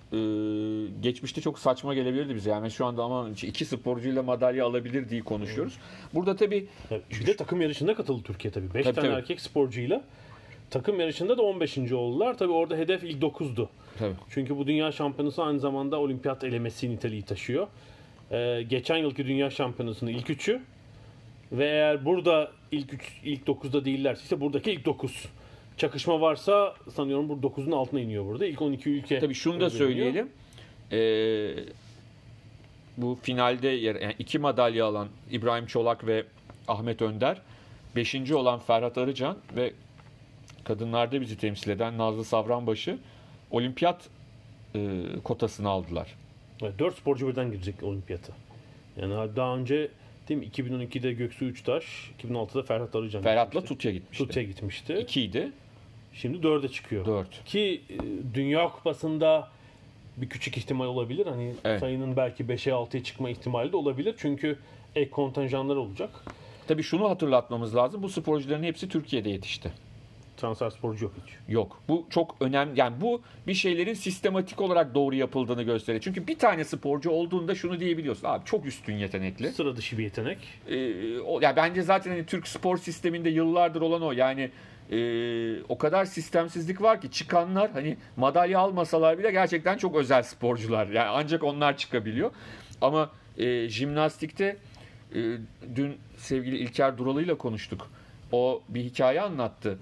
geçmişte çok saçma gelebilirdi bize. Yani şu anda ama iki sporcuyla madalya alabilir diye konuşuyoruz. Burada tabii... Bir de takım yarışında katıldı Türkiye tabii. 5 tane erkek sporcuyla takım yarışında da 15. oldular. Tabii orada hedef ilk 9'du. Tabii. Çünkü bu dünya şampiyonası aynı zamanda olimpiyat elemesi niteliği taşıyor. Geçen yılki dünya şampiyonasının ilk 3'ü ve eğer burada ilk 3, ilk 9'da değillerse işte buradaki ilk 9. Çakışma varsa sanıyorum burada 9'un altına iniyor burada. İlk 12 ülke. Tabii şunu da söyleyelim. Bu finalde yani iki madalya alan İbrahim Çolak ve Ahmet Önder, 5. olan Ferhat Arıcan ve kadınlarda bizi temsil eden Nazlı Savranbaşı olimpiyat kotasını aldılar. 4 sporcu birden girecek olimpiyata. Yani daha önce değil mi? 2012'de Göksu Üçtaş, 2006'da Ferhat Arıcan. Ferhat'la Tutya gitmişti. Tutya gitmişti. 2'ydi. Şimdi 4'e çıkıyor. 4. Ki Dünya Kupası'nda bir küçük ihtimal olabilir. Hani evet. Sayının belki 5'e 6'ya çıkma ihtimali de olabilir. Çünkü ek kontenjanlar olacak. Tabii şunu hatırlatmamız lazım. Bu sporcuların hepsi Türkiye'de yetişti. Transfer sporcu yok hiç. Yok. Bu çok önemli. Yani bu bir şeylerin sistematik olarak doğru yapıldığını gösteriyor. Çünkü bir tane sporcu olduğunda şunu diyebiliyorsun. Abi çok üstün yetenekli. Sıra dışı bir yetenek. O, yani bence zaten hani Türk spor sisteminde yıllardır olan o. Yani o kadar sistemsizlik var ki çıkanlar hani madalya almasalar bile gerçekten çok özel sporcular. Yani ancak onlar çıkabiliyor. Ama jimnastikte dün sevgili İlker Duralı'yla konuştuk. O bir hikaye anlattı.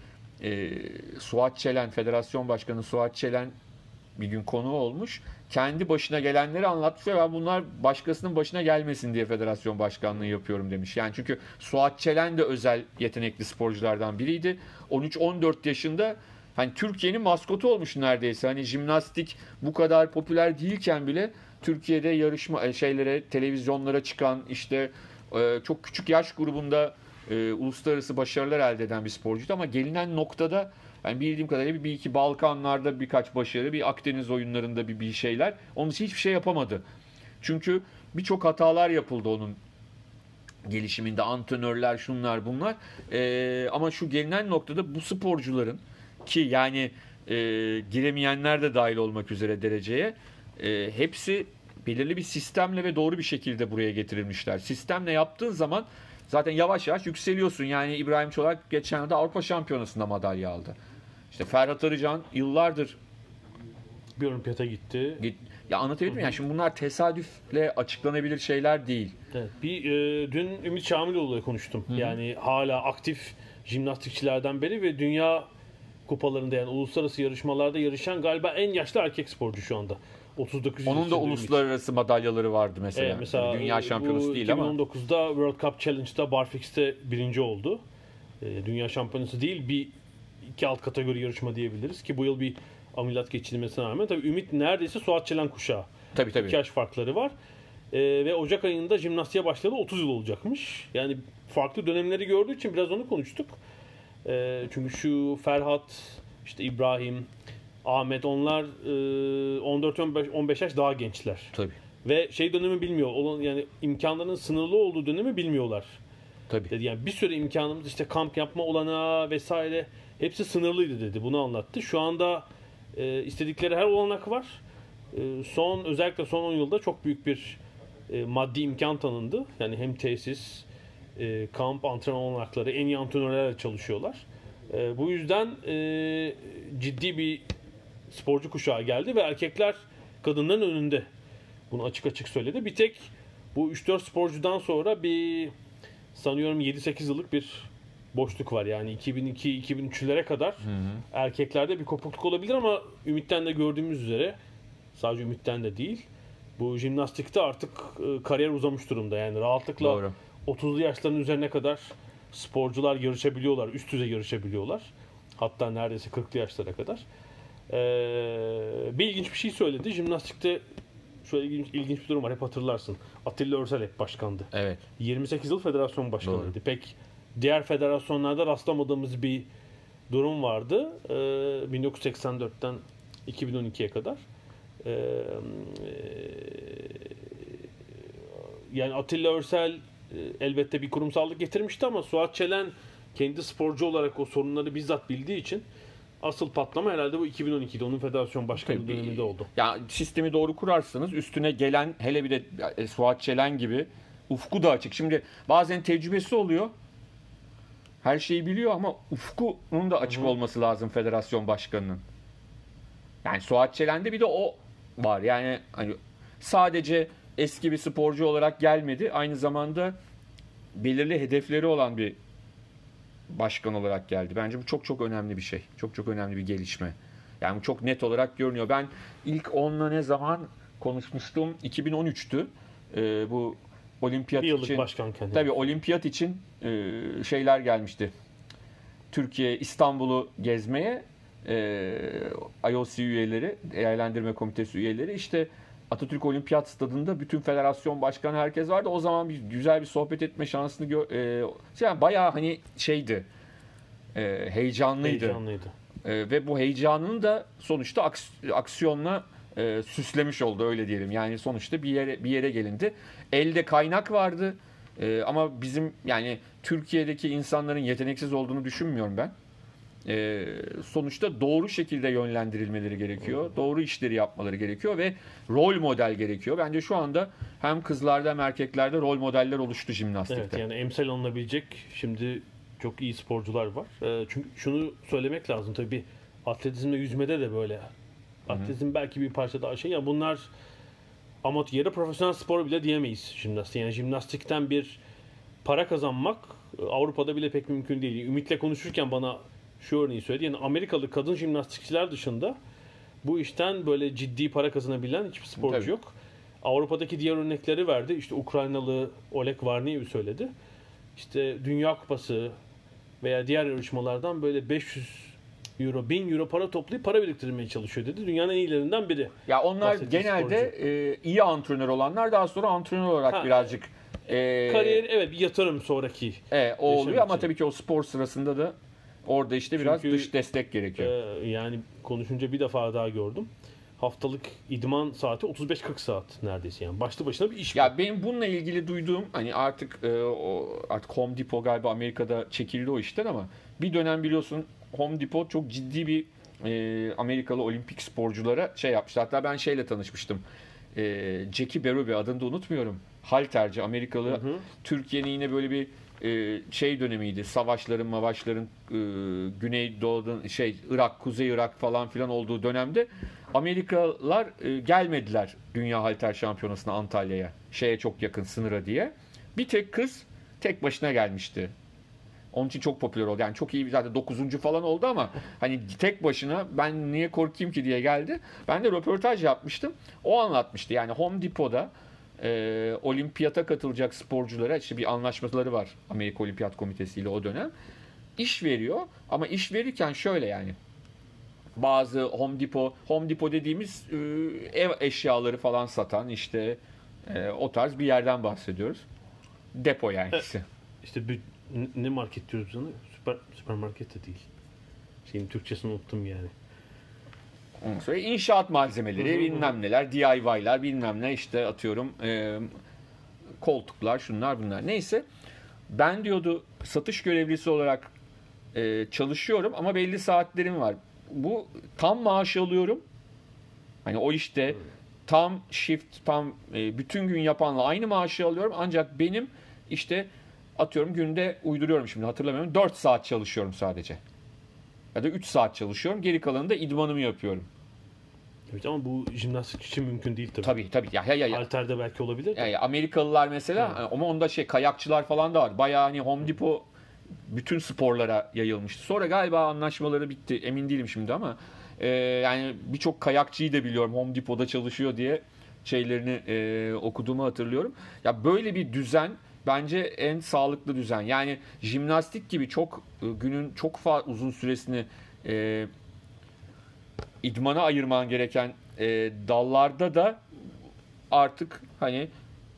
Suat Çelen, Federasyon Başkanı Suat Çelen bir gün konu olmuş. Kendi başına gelenleri anlatıyor. Ben bunlar başkasının başına gelmesin diye federasyon başkanlığı yapıyorum demiş. Yani çünkü Suat Çelen de özel yetenekli sporculardan biriydi. 13-14 yaşında hani Türkiye'nin maskotu olmuş neredeyse. Hani jimnastik bu kadar popüler değilken bile Türkiye'de yarışma şeylere, televizyonlara çıkan işte çok küçük yaş grubunda uluslararası başarılar elde eden bir sporcuydu ama gelinen noktada yani bildiğim kadarıyla bir iki Balkanlarda birkaç başarı, bir Akdeniz oyunlarında bir şeyler. Onun için hiçbir şey yapamadı. Çünkü birçok hatalar yapıldı onun gelişiminde. Antrenörler, şunlar, bunlar. Ama şu gelinen noktada bu sporcuların ki yani giremeyenler de dahil olmak üzere dereceye hepsi belirli bir sistemle ve doğru bir şekilde buraya getirilmişler. Sistemle yaptığın zaman zaten yavaş yavaş yükseliyorsun. Yani İbrahim Çolak geçen yılda Avrupa Şampiyonası'nda madalya aldı. İşte Ferhat Arıcan yıllardır bir olimpiyata gitti. Ya anlatabildim mi? Yani şimdi bunlar tesadüfle açıklanabilir şeyler değil. Evet. Dün Ümit Şamiloğlu'yla konuştum. Hı-hı. Yani hala aktif jimnastikçilerden biri ve dünya kupalarında yani uluslararası yarışmalarda yarışan galiba en yaşlı erkek sporcu şu anda. 39. Onun da uluslararası madalyaları vardı mesela. Mesela dünya şampiyonası değil ama. 2019'da World Cup Challenge'da barfix'te birinci oldu. Dünya şampiyonası değil bir iki alt kategori yarışma diyebiliriz ki bu yıl bir ameliyat geçirmesine rağmen tabii Ümit neredeyse Suat Çelen kuşağı. Tabii. İki yaş farkları var. Ve Ocak ayında jimnastiğe başladı 30 yıl olacakmış. Yani farklı dönemleri gördüğü için biraz onu konuştuk. Çünkü şu Ferhat, işte İbrahim, Ahmet onlar 14-15 yaş daha gençler. Tabii. Ve dönemi bilmiyor. Olan yani imkanlarının sınırlı olduğu dönemi bilmiyorlar. Tabii. Dedi yani bir sürü imkanımız işte kamp yapma olanağı vesaire hepsi sınırlıydı dedi. Bunu anlattı. Şu anda istedikleri her olanak var. Özellikle son 10 yılda çok büyük bir maddi imkan tanındı. Yani hem tesis, kamp, antrenman olanakları, en iyi antrenörlerle çalışıyorlar. Bu yüzden ciddi bir sporcu kuşağı geldi ve erkekler kadınların önünde. Bunu açık açık söyledi. Bir tek bu 3-4 sporcudan sonra bir sanıyorum 7-8 yıllık bir boşluk var. Yani 2002-2003'lere kadar erkeklerde bir kopukluk olabilir ama Ümit'ten de gördüğümüz üzere sadece Ümit'ten de değil. Bu jimnastikte artık kariyer uzamış durumda. Yani rahatlıkla doğru. 30'lu yaşların üzerine kadar sporcular yarışabiliyorlar, üst düzey yarışabiliyorlar. Hatta neredeyse 40'lı yaşlara kadar. Bir ilginç bir şey söyledi. Jimnastikte şöyle ilginç bir durum var. Hep hatırlarsın. Atilla Örsel hep başkandı. Evet. 28 yıl federasyon başkanıydı. Pek diğer federasyonlarda rastlamadığımız bir durum vardı. 1984'ten 2012'ye kadar. Yani Atilla Örsel elbette bir kurumsallık getirmişti ama Suat Çelen kendi sporcu olarak o sorunları bizzat bildiği için Asıl patlama herhalde bu 2012'de onun federasyon başkanı döneminde oldu. Ya sistemi doğru kurarsanız üstüne gelen, hele bir de Suat Çelen gibi ufku da açık. Şimdi bazen tecrübesi oluyor. Her şeyi biliyor ama ufkunun da açık olması lazım federasyon başkanının. Yani Suat Çelen'de bir de o var. Yani hani sadece eski bir sporcu olarak gelmedi. Aynı zamanda belirli hedefleri olan bir başkan olarak geldi. Bence bu çok çok önemli bir şey. Çok çok önemli bir gelişme. Yani bu çok net olarak görünüyor. Ben ilk onunla ne zaman konuşmuştum? 2013'tü. Bu olimpiyat bir için. Tabii olimpiyat için şeyler gelmişti. Türkiye, İstanbul'u gezmeye IOC üyeleri, değerlendirme komitesi üyeleri, işte Atatürk Olimpiyat Stadı'nda bütün federasyon başkanı, herkes vardı. O zaman bir güzel bir sohbet etme şansını yani bayağı hani şeydi, heyecanlıydı. Ve bu heyecanını da sonuçta aksiyonla süslemiş oldu, öyle diyelim. Yani sonuçta bir yere gelindi. Elde kaynak vardı. Ama bizim yani Türkiye'deki insanların yeteneksiz olduğunu düşünmüyorum ben. Sonuçta doğru şekilde yönlendirilmeleri gerekiyor. Evet. Doğru işleri yapmaları gerekiyor ve rol model gerekiyor. Bence şu anda hem kızlarda hem erkeklerde rol modeller oluştu jimnastikte. Evet, yani emsal alınabilecek şimdi çok iyi sporcular var. Çünkü şunu söylemek lazım tabii, atletizmde, yüzmede de böyle. Atletizm belki bir parça daha şey. Yani bunlar amatör, yarı profesyonel spor bile diyemeyiz jimnastik. Yani jimnastikten bir para kazanmak Avrupa'da bile pek mümkün değil. Ümit'le konuşurken bana şu örneği söyledi. Yani Amerikalı kadın jimnastikçiler dışında bu işten böyle ciddi para kazanabilen hiçbir sporcu yok. Avrupa'daki diğer örnekleri verdi. İşte Ukraynalı Oleg Varniyev'i söyledi. İşte Dünya Kupası veya diğer yarışmalardan böyle 500 €, 1000 € para toplayıp para biriktirmeye çalışıyor dedi. Dünyanın en iyilerinden biri. Ya onlar genelde iyi antrenör olanlar daha sonra antrenör olarak birazcık kariyeri bir yatırım sonraki. O oluyor için. Ama tabii ki o spor sırasında da orada işte biraz dış destek gerekiyor. Yani konuşunca bir defa daha gördüm. Haftalık idman saati 35-40 saat neredeyse, yani başlı başına bir iş. Ya benim bununla ilgili duyduğum, hani artık Home Depot galiba Amerika'da çekildi o işten, ama bir dönem biliyorsun Home Depot çok ciddi bir Amerikalı olimpik sporculara şey yapmıştı. Hatta ben şeyle tanışmıştım. Jackie Berube, adını da unutmuyorum. Halterci Amerikalı. Türkiye'nin yine böyle bir şey dönemiydi. Savaşların Güneydoğu'dan Irak, Kuzey Irak falan filan olduğu dönemde Amerikalılar gelmediler Dünya Halter Şampiyonası'na, Antalya'ya. Şeye çok yakın sınıra diye. Bir tek kız tek başına gelmişti. Onun için çok popüler oldu. Yani çok iyi, zaten 9. falan oldu ama hani tek başına ben niye korkayım ki diye geldi. Ben de röportaj yapmıştım. O anlatmıştı. Yani Home Depot'da olimpiyata katılacak sporculara işte bir anlaşmaları var Amerika Olimpiyat Komitesi ile o dönem. İş veriyor ama iş verirken şöyle, yani bazı Home Depot dediğimiz ev eşyaları falan satan işte o tarz bir yerden bahsediyoruz. Depo yani. İşte ne market diyoruz ona? Süpermarket de değil. Şeyin Türkçesini unuttum yani. Ondan sonra inşaat malzemeleri, bilmem neler, DIY'lar, bilmem ne, işte atıyorum koltuklar, şunlar bunlar. Neyse, ben diyordu satış görevlisi olarak çalışıyorum ama belli saatlerim var. Bu tam maaş alıyorum. Hani o işte tam shift, tam bütün gün yapanla aynı maaşı alıyorum. Ancak benim işte atıyorum günde, uyduruyorum şimdi hatırlamıyorum, 4 saat çalışıyorum sadece. Ya da 3 saat çalışıyorum. Geri kalanında idmanımı yapıyorum. Evet, ama bu jimnastik için mümkün değil tabii. Tabii. Ya. Halterde belki olabilir. Ya. Amerikalılar mesela ama onda kayakçılar falan da var. Bayağı hani Home Depot bütün sporlara yayılmıştı. Sonra galiba anlaşmaları bitti. Emin değilim şimdi ama yani birçok kayakçıyı da biliyorum Home Depot'da çalışıyor diye şeylerini okuduğumu hatırlıyorum. Ya böyle bir düzen bence en sağlıklı düzen. Yani jimnastik gibi çok günün çok uzun süresini idmana ayırman gereken dallarda da artık hani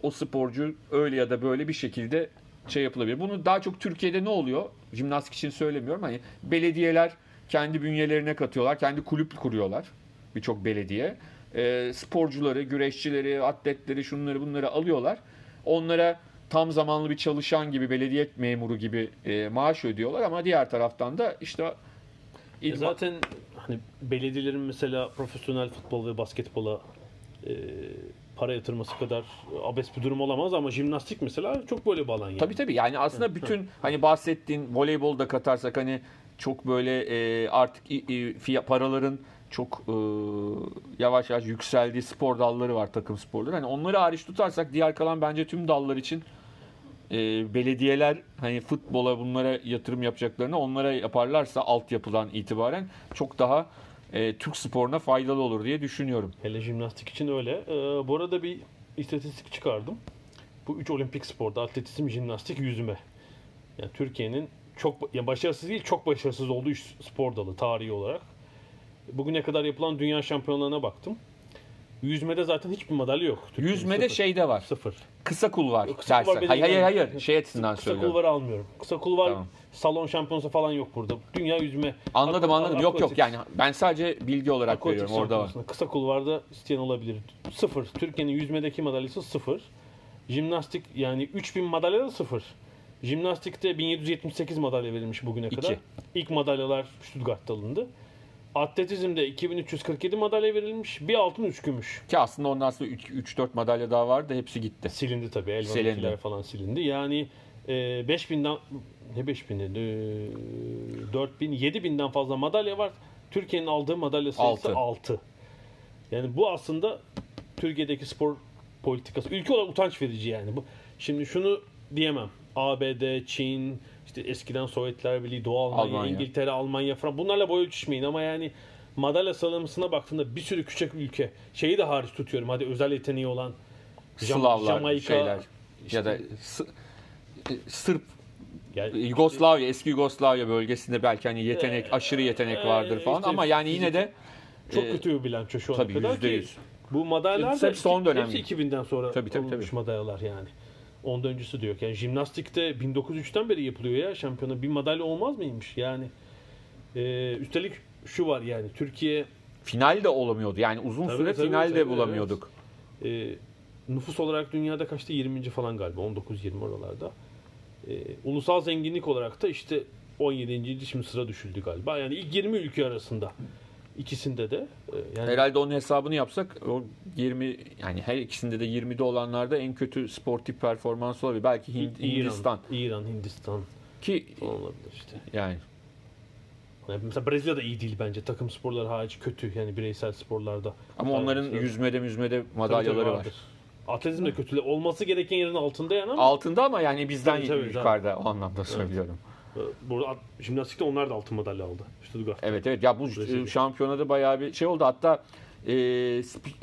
o sporcu öyle ya da böyle bir şekilde yapılabilir. Bunu daha çok Türkiye'de ne oluyor? Jimnastik için söylemiyorum. Hani belediyeler kendi bünyelerine katıyorlar. Kendi kulüp kuruyorlar. Birçok belediye. Sporcuları, güreşçileri, atletleri, şunları bunları alıyorlar. Onlara tam zamanlı bir çalışan gibi, belediye memuru gibi maaş ödüyorlar ama diğer taraftan da işte Zaten hani belediyelerin mesela profesyonel futbol ve basketbola para yatırması kadar abes bir durum olamaz ama jimnastik mesela çok böyle bir alan yani. Tabii tabii yani aslında bütün hani bahsettiğin voleybolu da katarsak hani çok böyle artık paraların çok yavaş yavaş yükseldiği spor dalları var, takım sporları. Hani onları hariç tutarsak diğer kalan bence tüm dallar için belediyeler hani futbola bunlara yatırım yapacaklarını onlara yaparlarsa altyapıdan itibaren çok daha Türk sporuna faydalı olur diye düşünüyorum. Hele jimnastik için öyle. Bu arada bir istatistik çıkardım. Bu 3 olimpik sporda atletizm, jimnastik, yüzme. Yani Türkiye'nin çok başarısız değil, çok başarısız olduğu spor dalı tarihi olarak. Bugüne kadar yapılan dünya şampiyonlarına baktım. Yüzmede zaten hiçbir madalya yok. Türkiye'nin yüzmede sıfır. Şeyde var. Sıfır. Kısa kulvar. Kısa kulvar hayır. Şey açısından söylüyorum. Kısa kulvarı almıyorum. Kısa kulvar tamam. Salon şampiyonası falan yok burada. Dünya yüzme. Anladım. Yok yani. Ben sadece bilgi olarak veriyorum. Orada var. Kısa kulvarda isteyen olabilir. Sıfır. Türkiye'nin yüzmedeki madalyası sıfır. Jimnastik yani 3000 madalya da sıfır. Jimnastikte 1778 madalya verilmiş bugüne kadar. İlk madalyalar Stuttgart'ta alındı. Atletizmde 2347 madalya verilmiş. Bir altın, 3 gümüş. Ki aslında ondan sonra 3-4 madalya daha vardı. Hepsi gitti. Silindi tabii. Elvan'dakiler falan silindi. Yani 7000'den fazla madalya var. Türkiye'nin aldığı madalya sayısı 6. Yani bu aslında Türkiye'deki spor politikası. Ülke olarak utanç verici yani. Şimdi şunu diyemem. ABD, Çin, İşte eskiden Sovyetler Birliği, Doğu Almanya, İngiltere, Almanya, Fransa. Bunlarla boy ölçüşmeyin ama yani madalya sıralamasına baktığında bir sürü küçük ülke, şeyi de hariç tutuyorum. Hadi özel yeteneği olan Slavlar, Jamaika, şeyler işte, ya da Sırp, yani, Yugoslavya, eski Yugoslavya bölgesinde belki hani yetenek, aşırı yetenek vardır falan ama yani yine de çok kötü bir bilanço şu ana kadar ki bu madalyalar da son dönem 2000'den sonra olmuş madalyalar yani. Ondan öncesi diyor ki yani jimnastikte 1903'ten beri yapılıyor ya şampiyona. Bir madalya olmaz mıymış yani? Üstelik şu var yani Türkiye final de olamıyordu. Yani uzun süre final de bulamıyorduk. Evet. Nüfus olarak dünyada kaçtı? 20. falan galiba. 19-20 oralarda. Ulusal zenginlik olarak da işte 17. şimdi sıra düşüldü galiba. Yani ilk 20 ülke arasında. İkisinde de yani herhalde onun hesabını yapsak o 20 yani her ikisinde de 20'de olanlarda en kötü sportif performans olabilir. Belki İran, Hindistan ki olabilir işte. Yani mesela Brezilya'da iyi değil bence. Takım sporları hariç kötü yani bireysel sporlarda. Ama onların yüzmede madalyaları var. Atletizm de kötü. Olması gereken yerin altında yani ama. Altında ama yani bizden yukarıda o anlamda söylüyorum. Evet. Burada jimnastikte onlar da altın madalya aldı. Stuttgart. Evet. Ya bu şampiyonada bayağı bir şey oldu. Hatta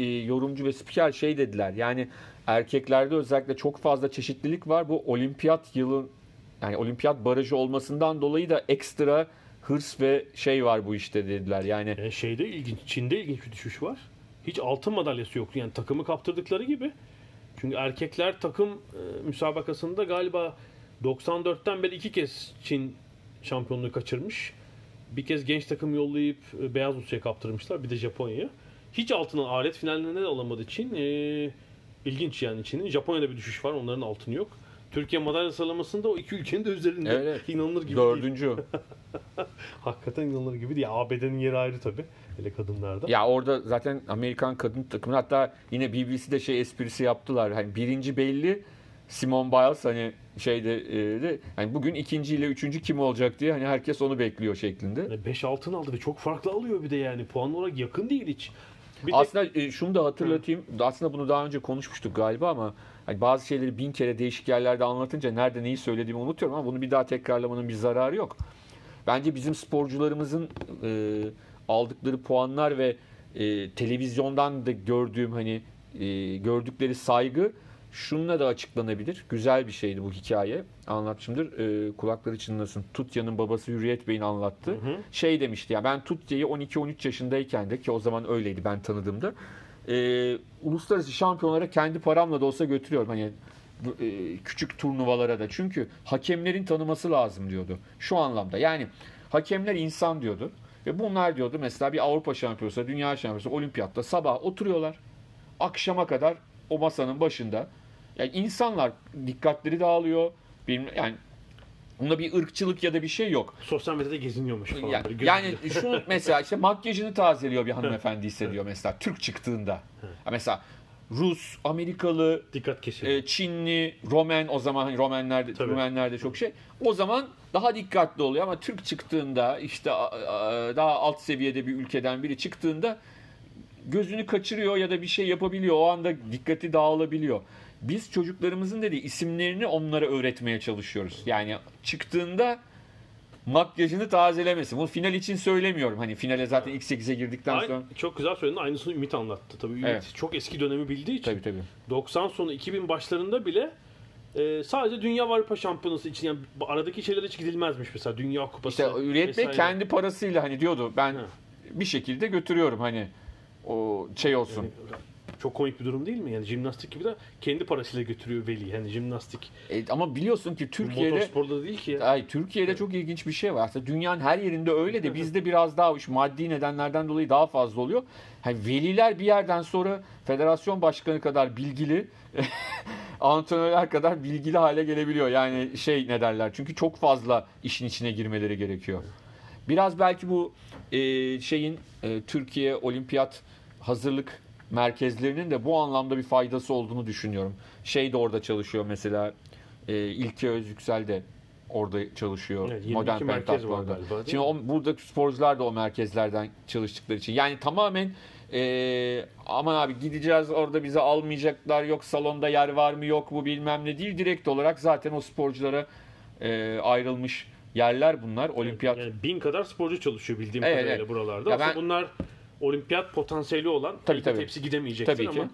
yorumcu ve spiker şey dediler. Yani erkeklerde özellikle çok fazla çeşitlilik var. Bu olimpiyat yılın yani olimpiyat barajı olmasından dolayı da ekstra hırs ve şey var bu işte dediler. Yani şeyde ilginç. Çin'de ilginç bir düşüş var. Hiç altın madalyası yoktu. Yani takımı kaptırdıkları gibi. Çünkü erkekler takım müsabakasında galiba 94'ten beri 2 kez Çin şampiyonluğu kaçırmış. Bir kez genç takım yollayıp Beyaz Rusya'ya kaptırmışlar. Bir de Japonya'ya. Hiç altına alet finalinde de alamadı Çin. İlginç yani Çin'in. Japonya'da bir düşüş var. Onların altını yok. Türkiye madalya sıralamasında o iki ülkenin de üzerinde. Evet. İnanılır gibi değil. Hakikaten inanılır gibi değil. ABD'nin yeri ayrı tabii. Hele kadınlarda. Ya orada zaten Amerikan kadın takımı. Hatta yine BBC'de şey esprisi yaptılar. Hani birinci belli. Simone Biles hani hani bugün ikinci ile üçüncü kim olacak diye hani herkes onu bekliyor şeklinde. 5 altın aldı ve çok farklı alıyor bir de yani puan olarak yakın değil hiç. Şunu da hatırlatayım. Aslında bunu daha önce konuşmuştuk galiba ama hani bazı şeyleri 1000 kere değişik yerlerde anlatınca nerede neyi söylediğimi unutuyorum ama bunu bir daha tekrarlamanın bir zararı yok. Bence bizim sporcularımızın aldıkları puanlar ve televizyondan da gördüğüm hani gördükleri saygı şununla da açıklanabilir. Güzel bir şeydi bu hikaye. Anlatmışımdır. Kulakları çınlasın. Tutya'nın babası Hürriyet Bey'in anlattı. Şey demişti ya ben Tutya'yı 12-13 yaşındayken de ki o zaman öyleydi ben tanıdığımda. Uluslararası şampiyonlara kendi paramla da olsa götürüyorum. Hani küçük turnuvalara da. Çünkü hakemlerin tanıması lazım diyordu. Şu anlamda. Yani hakemler insan diyordu. Ve bunlar diyordu mesela bir Avrupa şampiyonası, dünya şampiyonası, olimpiyatta sabah oturuyorlar. Akşama kadar o masanın başında. Yani insanlar dikkatleri dağılıyor. Yani Bunda bir ırkçılık ya da bir şey yok. Sosyal medyada geziniyormuş falan. Yani şu mesela işte makyajını tazeliyor bir hanımefendi hissediyor mesela Türk çıktığında. Mesela Rus, Amerikalı, dikkat kesiyor. Çinli, Romen, o zaman Romenlerde çok şey. O zaman daha dikkatli oluyor ama Türk çıktığında işte daha alt seviyede bir ülkeden biri çıktığında gözünü kaçırıyor ya da bir şey yapabiliyor. O anda dikkati dağılabiliyor. Biz çocuklarımızın dediği isimlerini onlara öğretmeye çalışıyoruz. Yani çıktığında makyajını tazelemesin. Bu final için söylemiyorum. Hani finale zaten ilk 8'e girdikten sonra. Çok güzel söyledin. Aynısını Ümit anlattı. Tabii Ümit çok eski dönemi bildiği için. Tabii. 90 sonu 2000 başlarında bile sadece Dünya Avrupa Şampiyonası için yani aradaki şeyler hiç gidilmezmiş mesela. Dünya Kupası. İşte Ümit Bey kendi parasıyla hani diyordu ben bir şekilde götürüyorum hani o şey olsun. Yani, çok komik bir durum değil mi? Yani jimnastik gibi de kendi parasıyla götürüyor veli. Yani jimnastik. Ama biliyorsun ki Türkiye'de motorsporda değil ki. Ay Türkiye'de çok ilginç bir şey var. Aslında dünyanın her yerinde öyle de bizde biraz daha maddi nedenlerden dolayı daha fazla oluyor. Yani veliler bir yerden sonra federasyon başkanı kadar bilgili, antrenörler kadar bilgili hale gelebiliyor. Yani şey ne derler? Çünkü çok fazla işin içine girmeleri gerekiyor. Biraz belki bu Türkiye Olimpiyat hazırlık merkezlerinin de bu anlamda bir faydası olduğunu düşünüyorum. Şey de orada çalışıyor mesela. İlke Özyüksel de orada çalışıyor. Evet, modern pentatlonda. Galiba, şimdi buradaki sporcular da o merkezlerden çalıştıkları için. Yani tamamen aman abi gideceğiz orada bizi almayacaklar yok salonda yer var mı yok mu bilmem ne değil. Direkt olarak zaten o sporculara ayrılmış yerler bunlar. Olimpiyat. Yani 1000 kadar sporcu çalışıyor bildiğim kadarıyla buralarda. Ya bunlar olimpiyat potansiyeli olan hepsi gidemeyecektir ama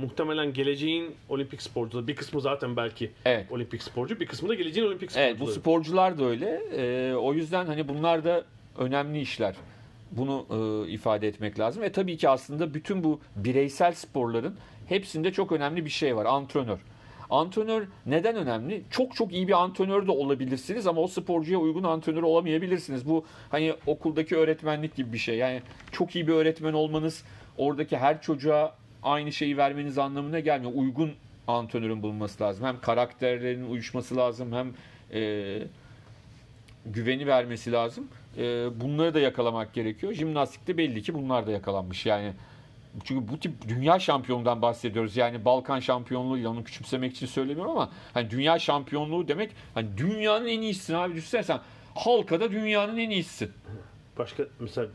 muhtemelen geleceğin olimpik sporcuları bir kısmı zaten belki olimpik sporcu bir kısmı da geleceğin olimpik sporcuları. Evet, bu sporcular da öyle. O yüzden hani bunlar da önemli işler. Bunu ifade etmek lazım. Ve tabii ki aslında bütün bu bireysel sporların hepsinde çok önemli bir şey var. Antrenör. Antrenör neden önemli? Çok çok iyi bir antrenör de olabilirsiniz ama o sporcuya uygun antrenör olamayabilirsiniz. Bu hani okuldaki öğretmenlik gibi bir şey. Yani çok iyi bir öğretmen olmanız oradaki her çocuğa aynı şeyi vermeniz anlamına gelmiyor. Uygun antrenörün bulunması lazım. Hem karakterlerin uyuşması lazım hem güveni vermesi lazım. Bunları da yakalamak gerekiyor. Jimnastikte belli ki bunlar da yakalanmış. Yani çünkü bu tip dünya şampiyonundan bahsediyoruz. Yani Balkan şampiyonluğu ile onu küçümsemek için söylemiyorum ama hani dünya şampiyonluğu demek hani dünyanın en iyisisin abi düşünsene sen. Halkada dünyanın en iyisisin. Başka mesela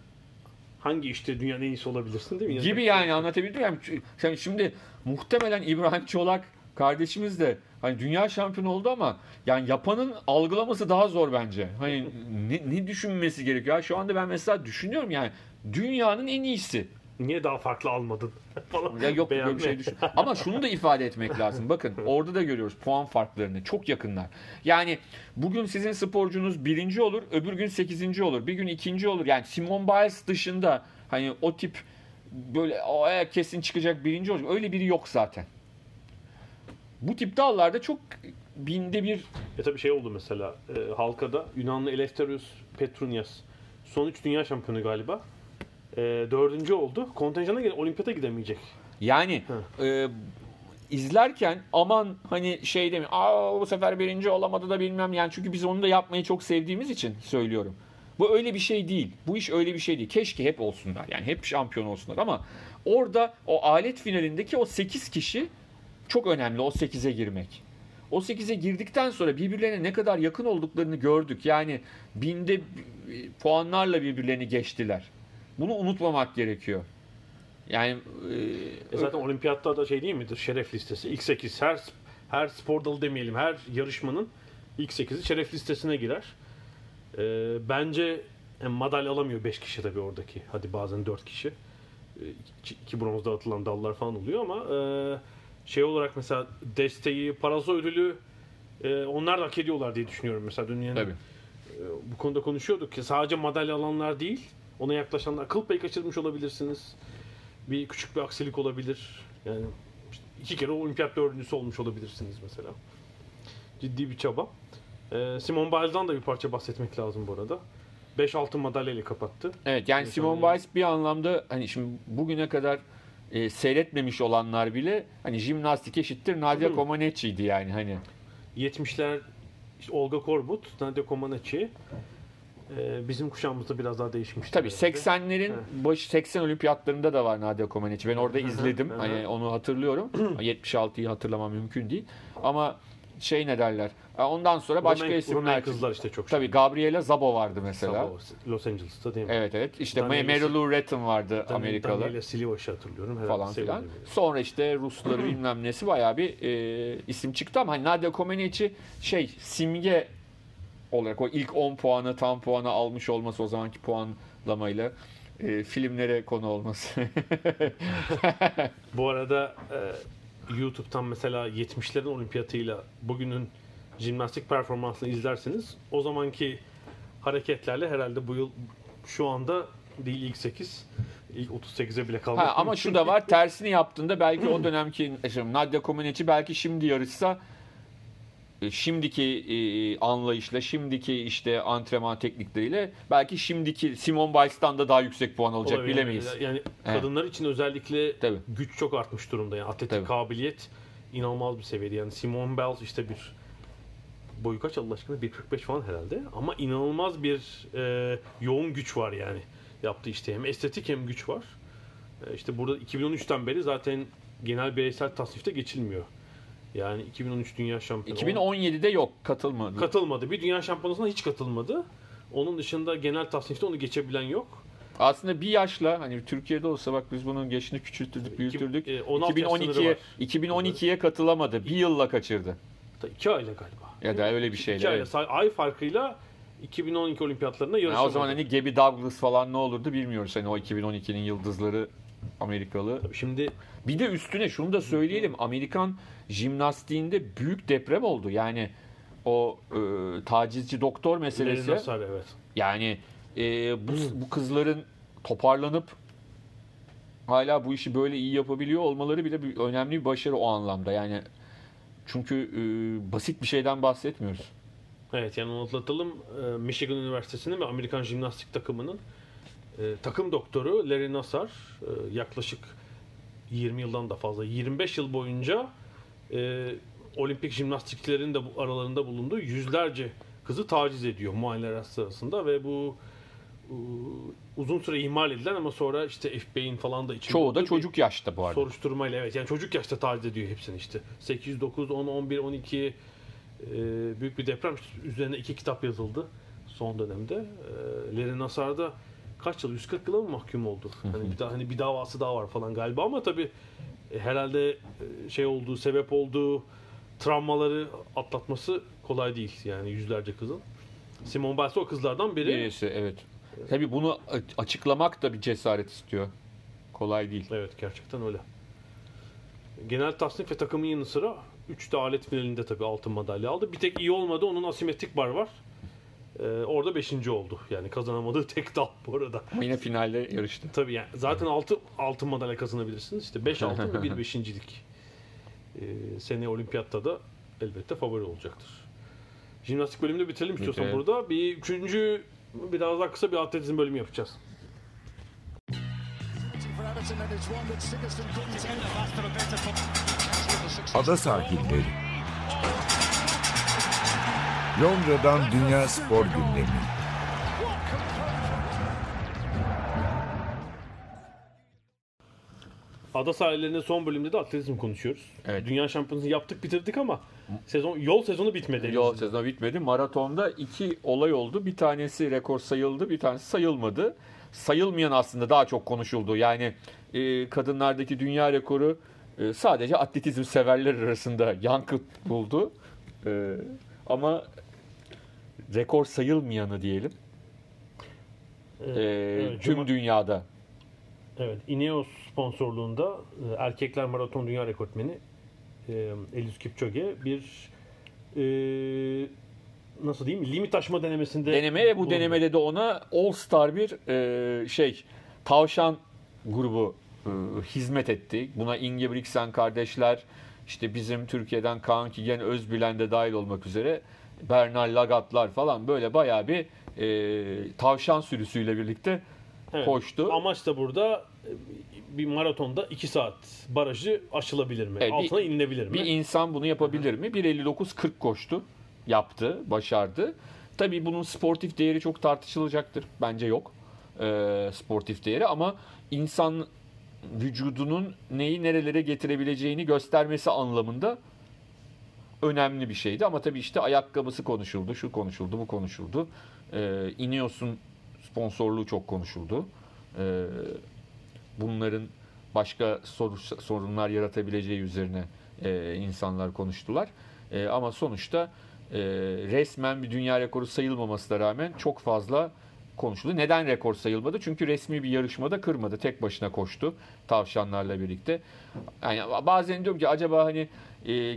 hangi işte dünyanın en iyisi olabilirsin değil mi? Gibi yani anlatabildim mi? Yani şimdi muhtemelen İbrahim Çolak kardeşimiz de hani dünya şampiyonu oldu ama yani yapanın algılaması daha zor bence. Hani ne düşünmesi gerekiyor? Şu anda ben mesela düşünüyorum yani dünyanın en iyisi. Niye daha farklı almadın? Falan. Ya yok böyle bir şey düşün. Ama şunu da ifade etmek lazım. Bakın orada da görüyoruz puan farklarını. Çok yakınlar. Yani bugün sizin sporcunuz 1. olur. Öbür gün 8. olur. Bir gün 2. olur. Yani Simone Biles dışında hani o tip böyle kesin çıkacak 1. olacak. Öyle biri yok zaten. Bu tip dallarda çok binde bir. Tabii şey oldu mesela. Halkada Yunanlı Eleftherios Petrunias. Son 3 dünya şampiyonu galiba. 4. oldu. Kontenjana gelen olimpiyata gidemeyecek. Yani izlerken aman hani şey demiyor. Bu sefer 1. olamadı da bilmem yani çünkü biz onu da yapmayı çok sevdiğimiz için söylüyorum. Bu öyle bir şey değil. Bu iş öyle bir şey değil. Keşke hep olsunlar. Yani hep şampiyon olsunlar ama orada o alet finalindeki o 8 kişi çok önemli. O 8'e girmek. O 8'e girdikten sonra birbirlerine ne kadar yakın olduklarını gördük. Yani binde puanlarla birbirlerini geçtiler. Bunu unutmamak gerekiyor. Yani zaten olimpiyatta da şey değil midir? Şeref listesi. İlk 8 her spor dalı demeyelim. Her yarışmanın ilk 8'i şeref listesine girer. Bence madalya alamıyor 5 kişi tabii oradaki. Hadi bazen 4 kişi. 2 bronz dağıtılan dallar falan oluyor ama şey olarak mesela desteği, parazo ödülü onlar da hak ediyorlar diye düşünüyorum. Mesela dünyanın bu konuda konuşuyorduk ki sadece madalya alanlar değil ona yaklaşanlar akıl payı kaçırmış olabilirsiniz. Bir küçük bir aksilik olabilir. Yani işte 2 kere olimpiyat 4.'sü olmuş olabilirsiniz mesela. Ciddi bir çaba. Simone Biles'dan da bir parça bahsetmek lazım bu arada. 5 altın madalyayla kapattı. Evet yani Simone Biles bir anlamda hani şimdi bugüne kadar seyretmemiş olanlar bile hani jimnastik eşittir Nadia Comăneci'ydi yani hani. 70'ler İşte Olga Korbut, Nadia Comăneci. Bizim kuşağımızda biraz daha değişmişti. Tabii 80'lerin başı, 80 olimpiyatlarında da var Nadia Comăneci. Ben orada izledim. Hani onu hatırlıyorum. 76'yı hatırlamam mümkün değil. Ama şey ne derler? Ondan sonra başka isimler. Kızlar işte çok. Tabii Gabriela Szabo vardı mesela. Szabo, Los Angeles'ta değil mi? Evet evet. İşte Mary Lou Retton vardı Amerikalı. Daniela Silioş'u hatırlıyorum. Herhalde falan filan. Sonra işte Rusları bilmem nesi bayağı bir isim çıktı ama hani Nadia Comăneci şey simge olarak o ilk 10 puanı tam puanı almış olması o zamanki puanlamayla filmlere konu olması. Bu arada YouTube'tan mesela 70'lerin olimpiyatıyla bugünün jimnastik performansını izlerseniz o zamanki hareketlerle herhalde bu yıl şu anda değil ilk 8, ilk 38'e bile kaldı. Ama şu da var, tersini yaptığında belki o dönemki Nadia Comăneci belki şimdi yarışsa şimdiki anlayışla, şimdiki işte antrenman teknikleriyle belki şimdiki Simone Biles'tan da daha yüksek puan alacak, olabilir, bilemeyiz. Yani kadınlar için özellikle tabii güç çok artmış durumda. Yani atletik tabii kabiliyet inanılmaz bir seviyede. Yani Simone Biles işte bir boyu kaç Allah aşkına? 1.45 falan herhalde. Ama inanılmaz bir yoğun güç var yani. Yaptığı işte hem estetik hem güç var. İşte burada 2013'ten beri zaten genel bireysel tasnifte geçilmiyor. Yani 2013 Dünya Şampiyonu. 2017'de yok, katılmadı. Katılmadı. Bir Dünya Şampiyonası'na hiç katılmadı. Onun dışında genel tasnifte onu geçebilen yok. Aslında bir yaşla hani Türkiye'de olsa bak biz bunun yaşını küçülttürdük, büyütürdük. 2012'ye katılamadı. Bir yılla kaçırdı. 2 ayla galiba. Ya da öyle bir şeyler. 2 ayla evet. Ay farkıyla 2012 olimpiyatlarına yarışamadı. O zaman hani Gabby Douglas falan ne olurdu bilmiyoruz. Hani o 2012'nin yıldızları Amerikalı. Şimdi bir de üstüne şunu da söyleyelim. Amerikan jimnastiğinde büyük deprem oldu. Yani o tacizci doktor meselesi. Nasar, evet. Yani bu kızların toparlanıp hala bu işi böyle iyi yapabiliyor olmaları bile önemli bir başarı o anlamda. Yani çünkü basit bir şeyden bahsetmiyoruz. Evet yani onu atlatalım. Michigan Üniversitesi'nin ve Amerikan jimnastik takımının takım doktoru Larry Nassar yaklaşık 20 yıldan da fazla 25 yıl boyunca olimpik jimnastikçilerin de aralarında bulunduğu yüzlerce kızı taciz ediyor muayeneler sırasında ve bu uzun süre ihmal edilen ama sonra işte FBI'nin falan da içinde. Çoğu da çocuk yaşta bu arada. Soruşturmayla evet yani çocuk yaşta taciz ediyor hepsini işte. 8, 9, 10, 11, 12 büyük bir deprem. Üzerine 2 kitap yazıldı son dönemde. Larry Nassar da kaç yıl? 140 yıla mı mahkum oldu? Hani bir davası daha var falan galiba ama tabii herhalde şey olduğu, sebep olduğu travmaları atlatması kolay değil. Yani yüzlerce kızın. Simone Biles o kızlardan biri. Birisi, evet. Tabii bunu açıklamak da bir cesaret istiyor. Kolay değil. Evet, gerçekten öyle. Genel tasnif ve takımın yanı sıra 3 de alet finalinde tabii altın madalya aldı. Bir tek iyi olmadı. Onun asimetrik bar var. Orada 5. oldu. Yani kazanamadığı tek dal bu arada. Yine finalde yarıştı. Tabii yani. Zaten 6 madalya kazanabilirsiniz. İşte 5 altın ve 1 5.lik. Seneye olimpiyatta da elbette favori olacaktır. Jimnastik bölümünü bitirelim istiyorsan okay. Burada. Bir 3. biraz daha kısa bir atletizm bölümü yapacağız. Ada sahilleri. Londra'dan Dünya Spor Gündemi. Ada sahillerinin son bölümünde de atletizm konuşuyoruz. Evet. Dünya Şampiyonası'nı yaptık, bitirdik ama yol sezonu bitmedi. Yol sezonu bitmedi. Maratonda 2 olay oldu. Bir tanesi rekor sayıldı, bir tanesi sayılmadı. Sayılmayan aslında daha çok konuşuldu. Yani kadınlardaki dünya rekoru sadece atletizm severler arasında yankı buldu. Ama rekor sayılmayanı diyelim. Evet, tüm dünyada. Evet, Ineos sponsorluğunda erkekler maraton dünya rekortmeni Eliud Kipchoge bir nasıl diyeyim limit aşma denemesinde ve bu denemede de ona All Star bir tavşan grubu hizmet etti. Buna Ingebrigtsen kardeşler, işte bizim Türkiye'den Kaan Kigen Özbilen de dahil olmak üzere Bernal Lagatlar falan böyle bayağı bir tavşan sürüsüyle birlikte evet, koştu. Amaç da burada bir maratonda 2 saat barajı aşılabilir mi? Altına inilebilir mi? Bir insan bunu yapabilir mi? 1.59.40 koştu. yaptı, başardı. Tabii bunun sportif değeri çok tartışılacaktır. Bence yok sportif değeri, ama insan vücudunun neyi nerelere getirebileceğini göstermesi anlamında önemli bir şeydi. Ama tabii işte ayakkabısı konuşuldu, şu konuşuldu, bu konuşuldu. İniyorsun sponsorluğu çok konuşuldu. Bunların başka sorunlar yaratabileceği üzerine insanlar konuştular. Ama sonuçta resmen bir dünya rekoru sayılmamasına rağmen çok fazla konuşuldu. Neden rekor sayılmadı? Çünkü resmi bir yarışmada kırmadı. Tek başına koştu tavşanlarla birlikte. Yani bazen diyorum ki acaba hani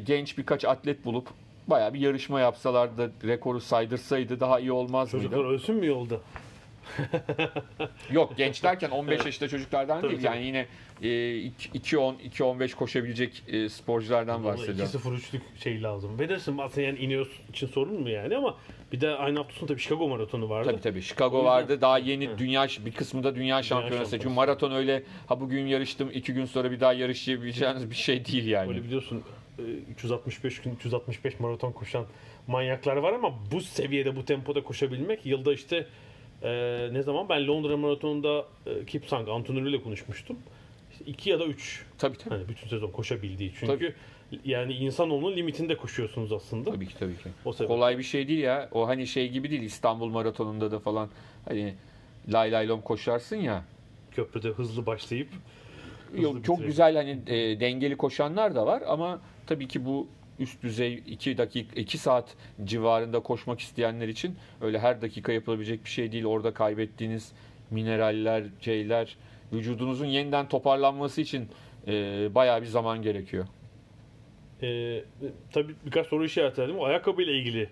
genç birkaç atlet bulup bayağı bir yarışma yapsalar da rekoru saydırsaydı daha iyi olmaz mıydı? Çocuklar ölsün mü yolda? Yok, genç derken 15 yaşında çocuklardan tabii değil. Yani yine 2-10, 2-15 koşabilecek sporculardan bahsediyorum. 2-0-3'lük şey lazım. Belirsin aslında, yani iniyor için sorun mu yani, ama bir de aynı hafta sonu tabii Chicago maratonu vardı. Tabii Chicago vardı. Daha yeni dünya, bir kısmı da dünya şampiyonası. Çünkü maraton öyle bugün yarıştım 2 gün sonra bir daha yarışabileceğiniz bir şey değil yani. Öyle biliyorsun 365 gün 365 maraton koşan manyaklar var, ama bu seviyede bu tempoda koşabilmek yılda işte ne zaman ben Londra maratonunda Kipsang antrenörüyle konuşmuştum. İşte 2 ya da 3. Tabii. Hani bütün sezon koşabildiği. Çünkü yani insanoğlunun limitinde koşuyorsunuz aslında. Tabii ki. Kolay bir şey değil ya. O hani şey gibi değil, İstanbul maratonunda da falan hani lay lay lom koşarsın ya. Köprüde hızlı başlayıp hızlı çok güzel hani dengeli koşanlar da var, ama tabii ki bu üst düzey 2 saat civarında koşmak isteyenler için öyle her dakika yapılabilecek bir şey değil. Orada kaybettiğiniz mineraller, şeyler, vücudunuzun yeniden toparlanması için bayağı bir zaman gerekiyor. Tabii birkaç soru işareti verdim. O ayakkabıyla ilgili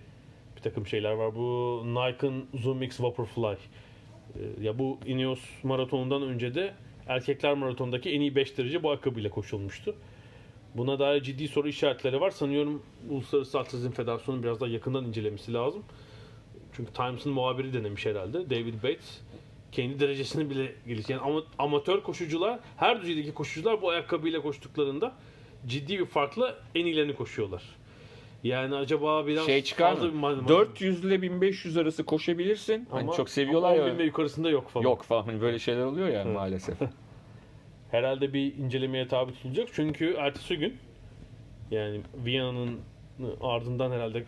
bir takım şeyler var. Bu Nike'ın Zoom X Vaporfly. Ya bu Ineos maratonundan önce de erkekler maratonundaki en iyi 5 derece bu ayakkabıyla koşulmuştu. Buna dair ciddi soru işaretleri var. Sanıyorum Uluslararası Atletizm Federasyonu'nun biraz daha yakından incelemesi lazım. Çünkü Times'ın muhabiri denemiş herhalde. David Bates kendi derecesini bile geliştirdi. Yani amatör koşucular, her düzeydeki koşucular bu ayakkabıyla koştuklarında ciddi bir farkla en iyilerini koşuyorlar. Yani acaba biraz çıkar mı? 400 ile 1500 arası koşabilirsin. Ama, hani çok seviyorlar ya. 10 bin yukarısında yok falan. Yok falan. Böyle şeyler oluyor yani maalesef. Herhalde bir incelemeye tabi tutulacak. Çünkü ertesi gün, yani Viyana'nın ardından herhalde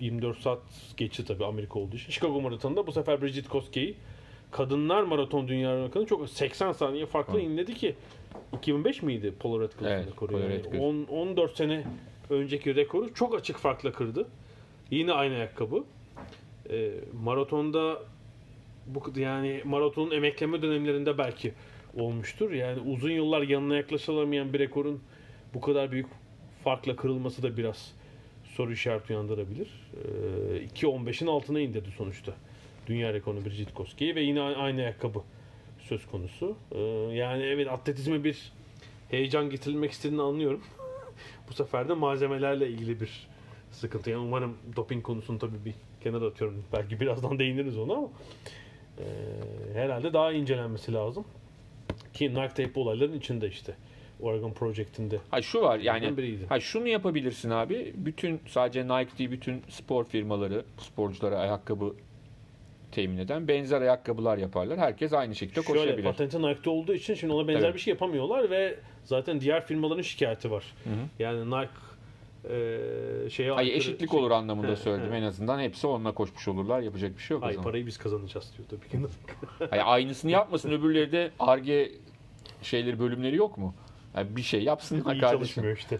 24 saat geçti tabii Amerika olduğu için. Chicago maratonunda bu sefer Bridget Koskey'i kadınlar maraton dünya rekorunu çok 80 saniye farklı inledi ki 2005 miydi Polaroid kılıfını koruyor. Yani 14 sene önceki rekoru çok açık farkla kırdı. Yine aynı ayakkabı. Maratonda bu, yani maratonun emekleme dönemlerinde belki olmuştur. Yani uzun yıllar yanına yaklaşılamayan bir rekorun bu kadar büyük farkla kırılması da biraz soru işareti uyandırabilir. 2.15'in altına indirdi sonuçta dünya rekorunu Bridget Koski'yi ve yine aynı ayakkabı söz konusu. Yani evet, atletizme bir heyecan getirilmek istediğini anlıyorum. Bu sefer de malzemelerle ilgili bir sıkıntı. Yani umarım doping konusunu tabii bir kenara atıyorum. Belki birazdan değiniriz ona, ama herhalde daha incelenmesi lazım. Ki Nike Tape olayların içinde işte Oregon Project'inde. Şu var yani. Şunu yapabilirsin abi. Bütün, sadece Nike değil, bütün spor firmaları sporculara ayakkabı temin eden benzer ayakkabılar yaparlar. Herkes aynı şekilde koşabilir. Şöyle, patenti Nike'de olduğu için şimdi ona benzer bir şey yapamıyorlar ve zaten diğer firmaların şikayeti var. Hı-hı. Yani Nike eşitlik olur anlamında söyledim. En azından hepsi onunla koşmuş olurlar. Yapacak bir şey yok o zaman. Parayı biz kazanacağız diyor tabii ki. Aynısını yapmasın. Öbürleri de Ar-Ge bölümleri yok mu? Yani bir şey yapsın. İyi çalışmıyor işte.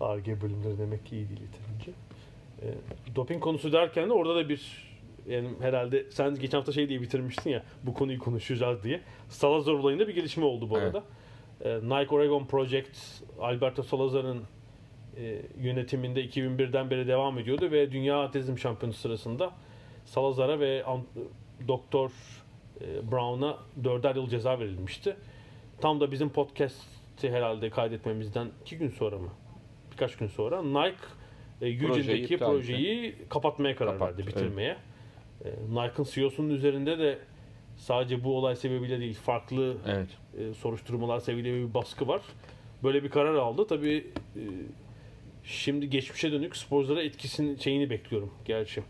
Ar-Ge bölümleri demek ki iyi değil yeterince. Doping konusu derken de orada da bir, yani herhalde sen geçen hafta diye bitirmiştin ya, bu konuyu konuşacağız diye. Salazar olayında bir gelişme oldu bu arada. Nike Oregon Project Alberto Salazar'ın yönetiminde 2001'den beri devam ediyordu ve Dünya Atletizm Şampiyonu sırasında Salazar'a ve Dr. Brown'a 4'er yıl ceza verilmişti. Tam da bizim podcast'i herhalde kaydetmemizden 2 gün sonra mı? Birkaç gün sonra Nike Eugene'deki projeyi kapatmaya karar verdi, bitirmeye. Evet. Nike'ın CEO'sunun üzerinde de sadece bu olay sebebiyle değil, farklı soruşturmalar sebebiyle bir baskı var. Böyle bir karar aldı. Tabii Şimdi geçmişe dönük sporculara etkisinin şeyini bekliyorum gerçi.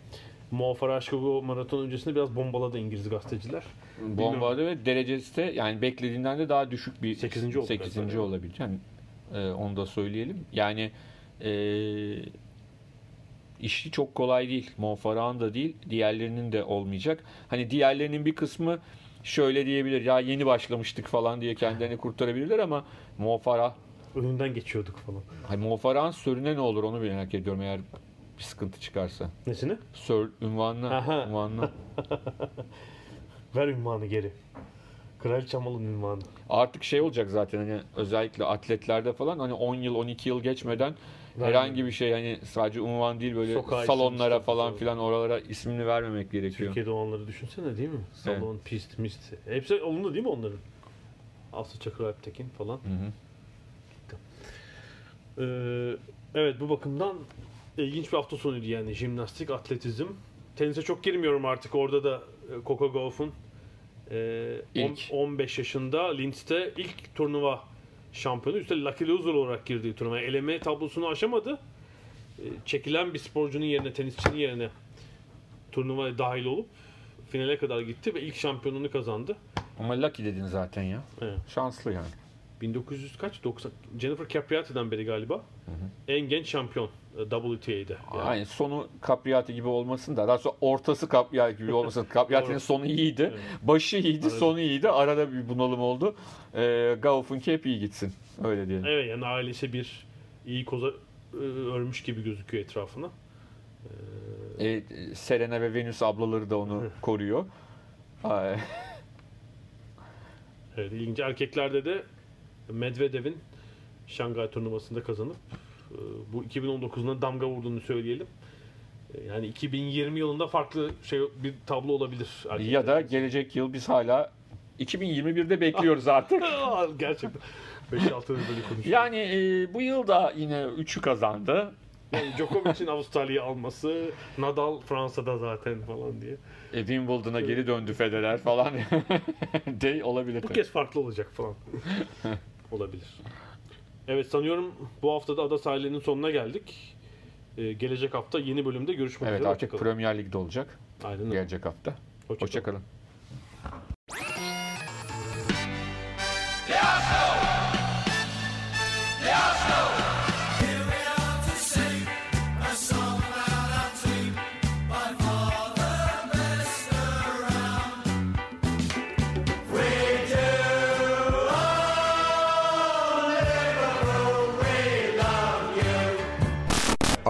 Mo Farah maraton öncesinde biraz bombaladı İngiliz gazeteciler. Bombaladı ve derecesi de yani beklediğinden de daha düşük bir 8. olabilir. Yani, onu da söyleyelim. Yani işi çok kolay değil. Mo Farah'ın da değil, diğerlerinin de olmayacak. Hani diğerlerinin bir kısmı şöyle diyebilir. Ya yeni başlamıştık falan diye kendilerini kurtarabilirler ama Mo Farah önünden geçiyorduk falan. Hani Mo Farah'ın sörüne ne olur onu merak ediyorum eğer bir sıkıntı çıkarsa. Nesine? Sör unvanına. Ver unvanı geri. Kraliçe malın unvanı. Artık şey olacak zaten hani özellikle atletlerde falan hani 10 yıl 12 yıl geçmeden herhangi bir şey hani sadece unvan değil böyle sokağa salonlara isim, falan filan oralara ismini vermemek gerekiyor. Türkiye'de onları düşünsene değil mi? Salon, evet. Pist, mist. Hepsi onunla değil mi onların? Aslı Çakır Alptekin falan. Hı. Evet bu bakımdan ilginç bir hafta sonuydu yani jimnastik, atletizm. Tenise çok girmiyorum artık orada da Coco Gauff'un 15 yaşında Linz'te ilk turnuva şampiyonu. Üstelik lucky loser olarak girdiği turnuvaya. Eleme tablosunu aşamadı. Çekilen bir sporcunun yerine, tenisçinin yerine turnuvaya dahil olup finale kadar gitti ve ilk şampiyonluğunu kazandı. Ama lucky dedin zaten ya. Evet. Şanslı yani. 1990 Jennifer Capriati'den beri galiba en genç şampiyon WTA'de. Yani. Aynen, sonu Capriati gibi olmasın da daha sonra ortası Capriati gibi olmasın. Capriati'nin sonu iyiydi. Evet. Başı iyiydi, arada. Sonu iyiydi. Arada bir bunalım oldu. Gauff'unki hep iyi gitsin. Öyle diyelim. Evet yani ailesi bir iyi koza örmüş gibi gözüküyor etrafına. Serena ve Venus ablaları da onu koruyor. Evet, ilginç. Erkeklerde de Medvedev'in Şangay turnuvasında kazanıp bu 2019'una damga vurduğunu söyleyelim. Yani 2020 yılında farklı şey bir tablo olabilir. Ya da gelecek yıl biz hala 2021'de bekliyoruz artık. Gerçekten 5-6 böyle konuşuyoruz. Yani bu yıl da yine 3'ü kazandı. Yani Djokovic'in Avustralya'yı alması, Nadal Fransa'da zaten falan diye. Wimbledon'a geri döndü Federer falan. Dey olabilir. Bu kez farklı olacak falan. Olabilir. Evet sanıyorum bu haftada Ada Sahilleri'nin sonuna geldik. Gelecek hafta yeni bölümde görüşmek üzere. Evet artık Premier Lig'de olacak. Aynen. Gelecek hafta. Hoşçakalın.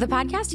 The podcast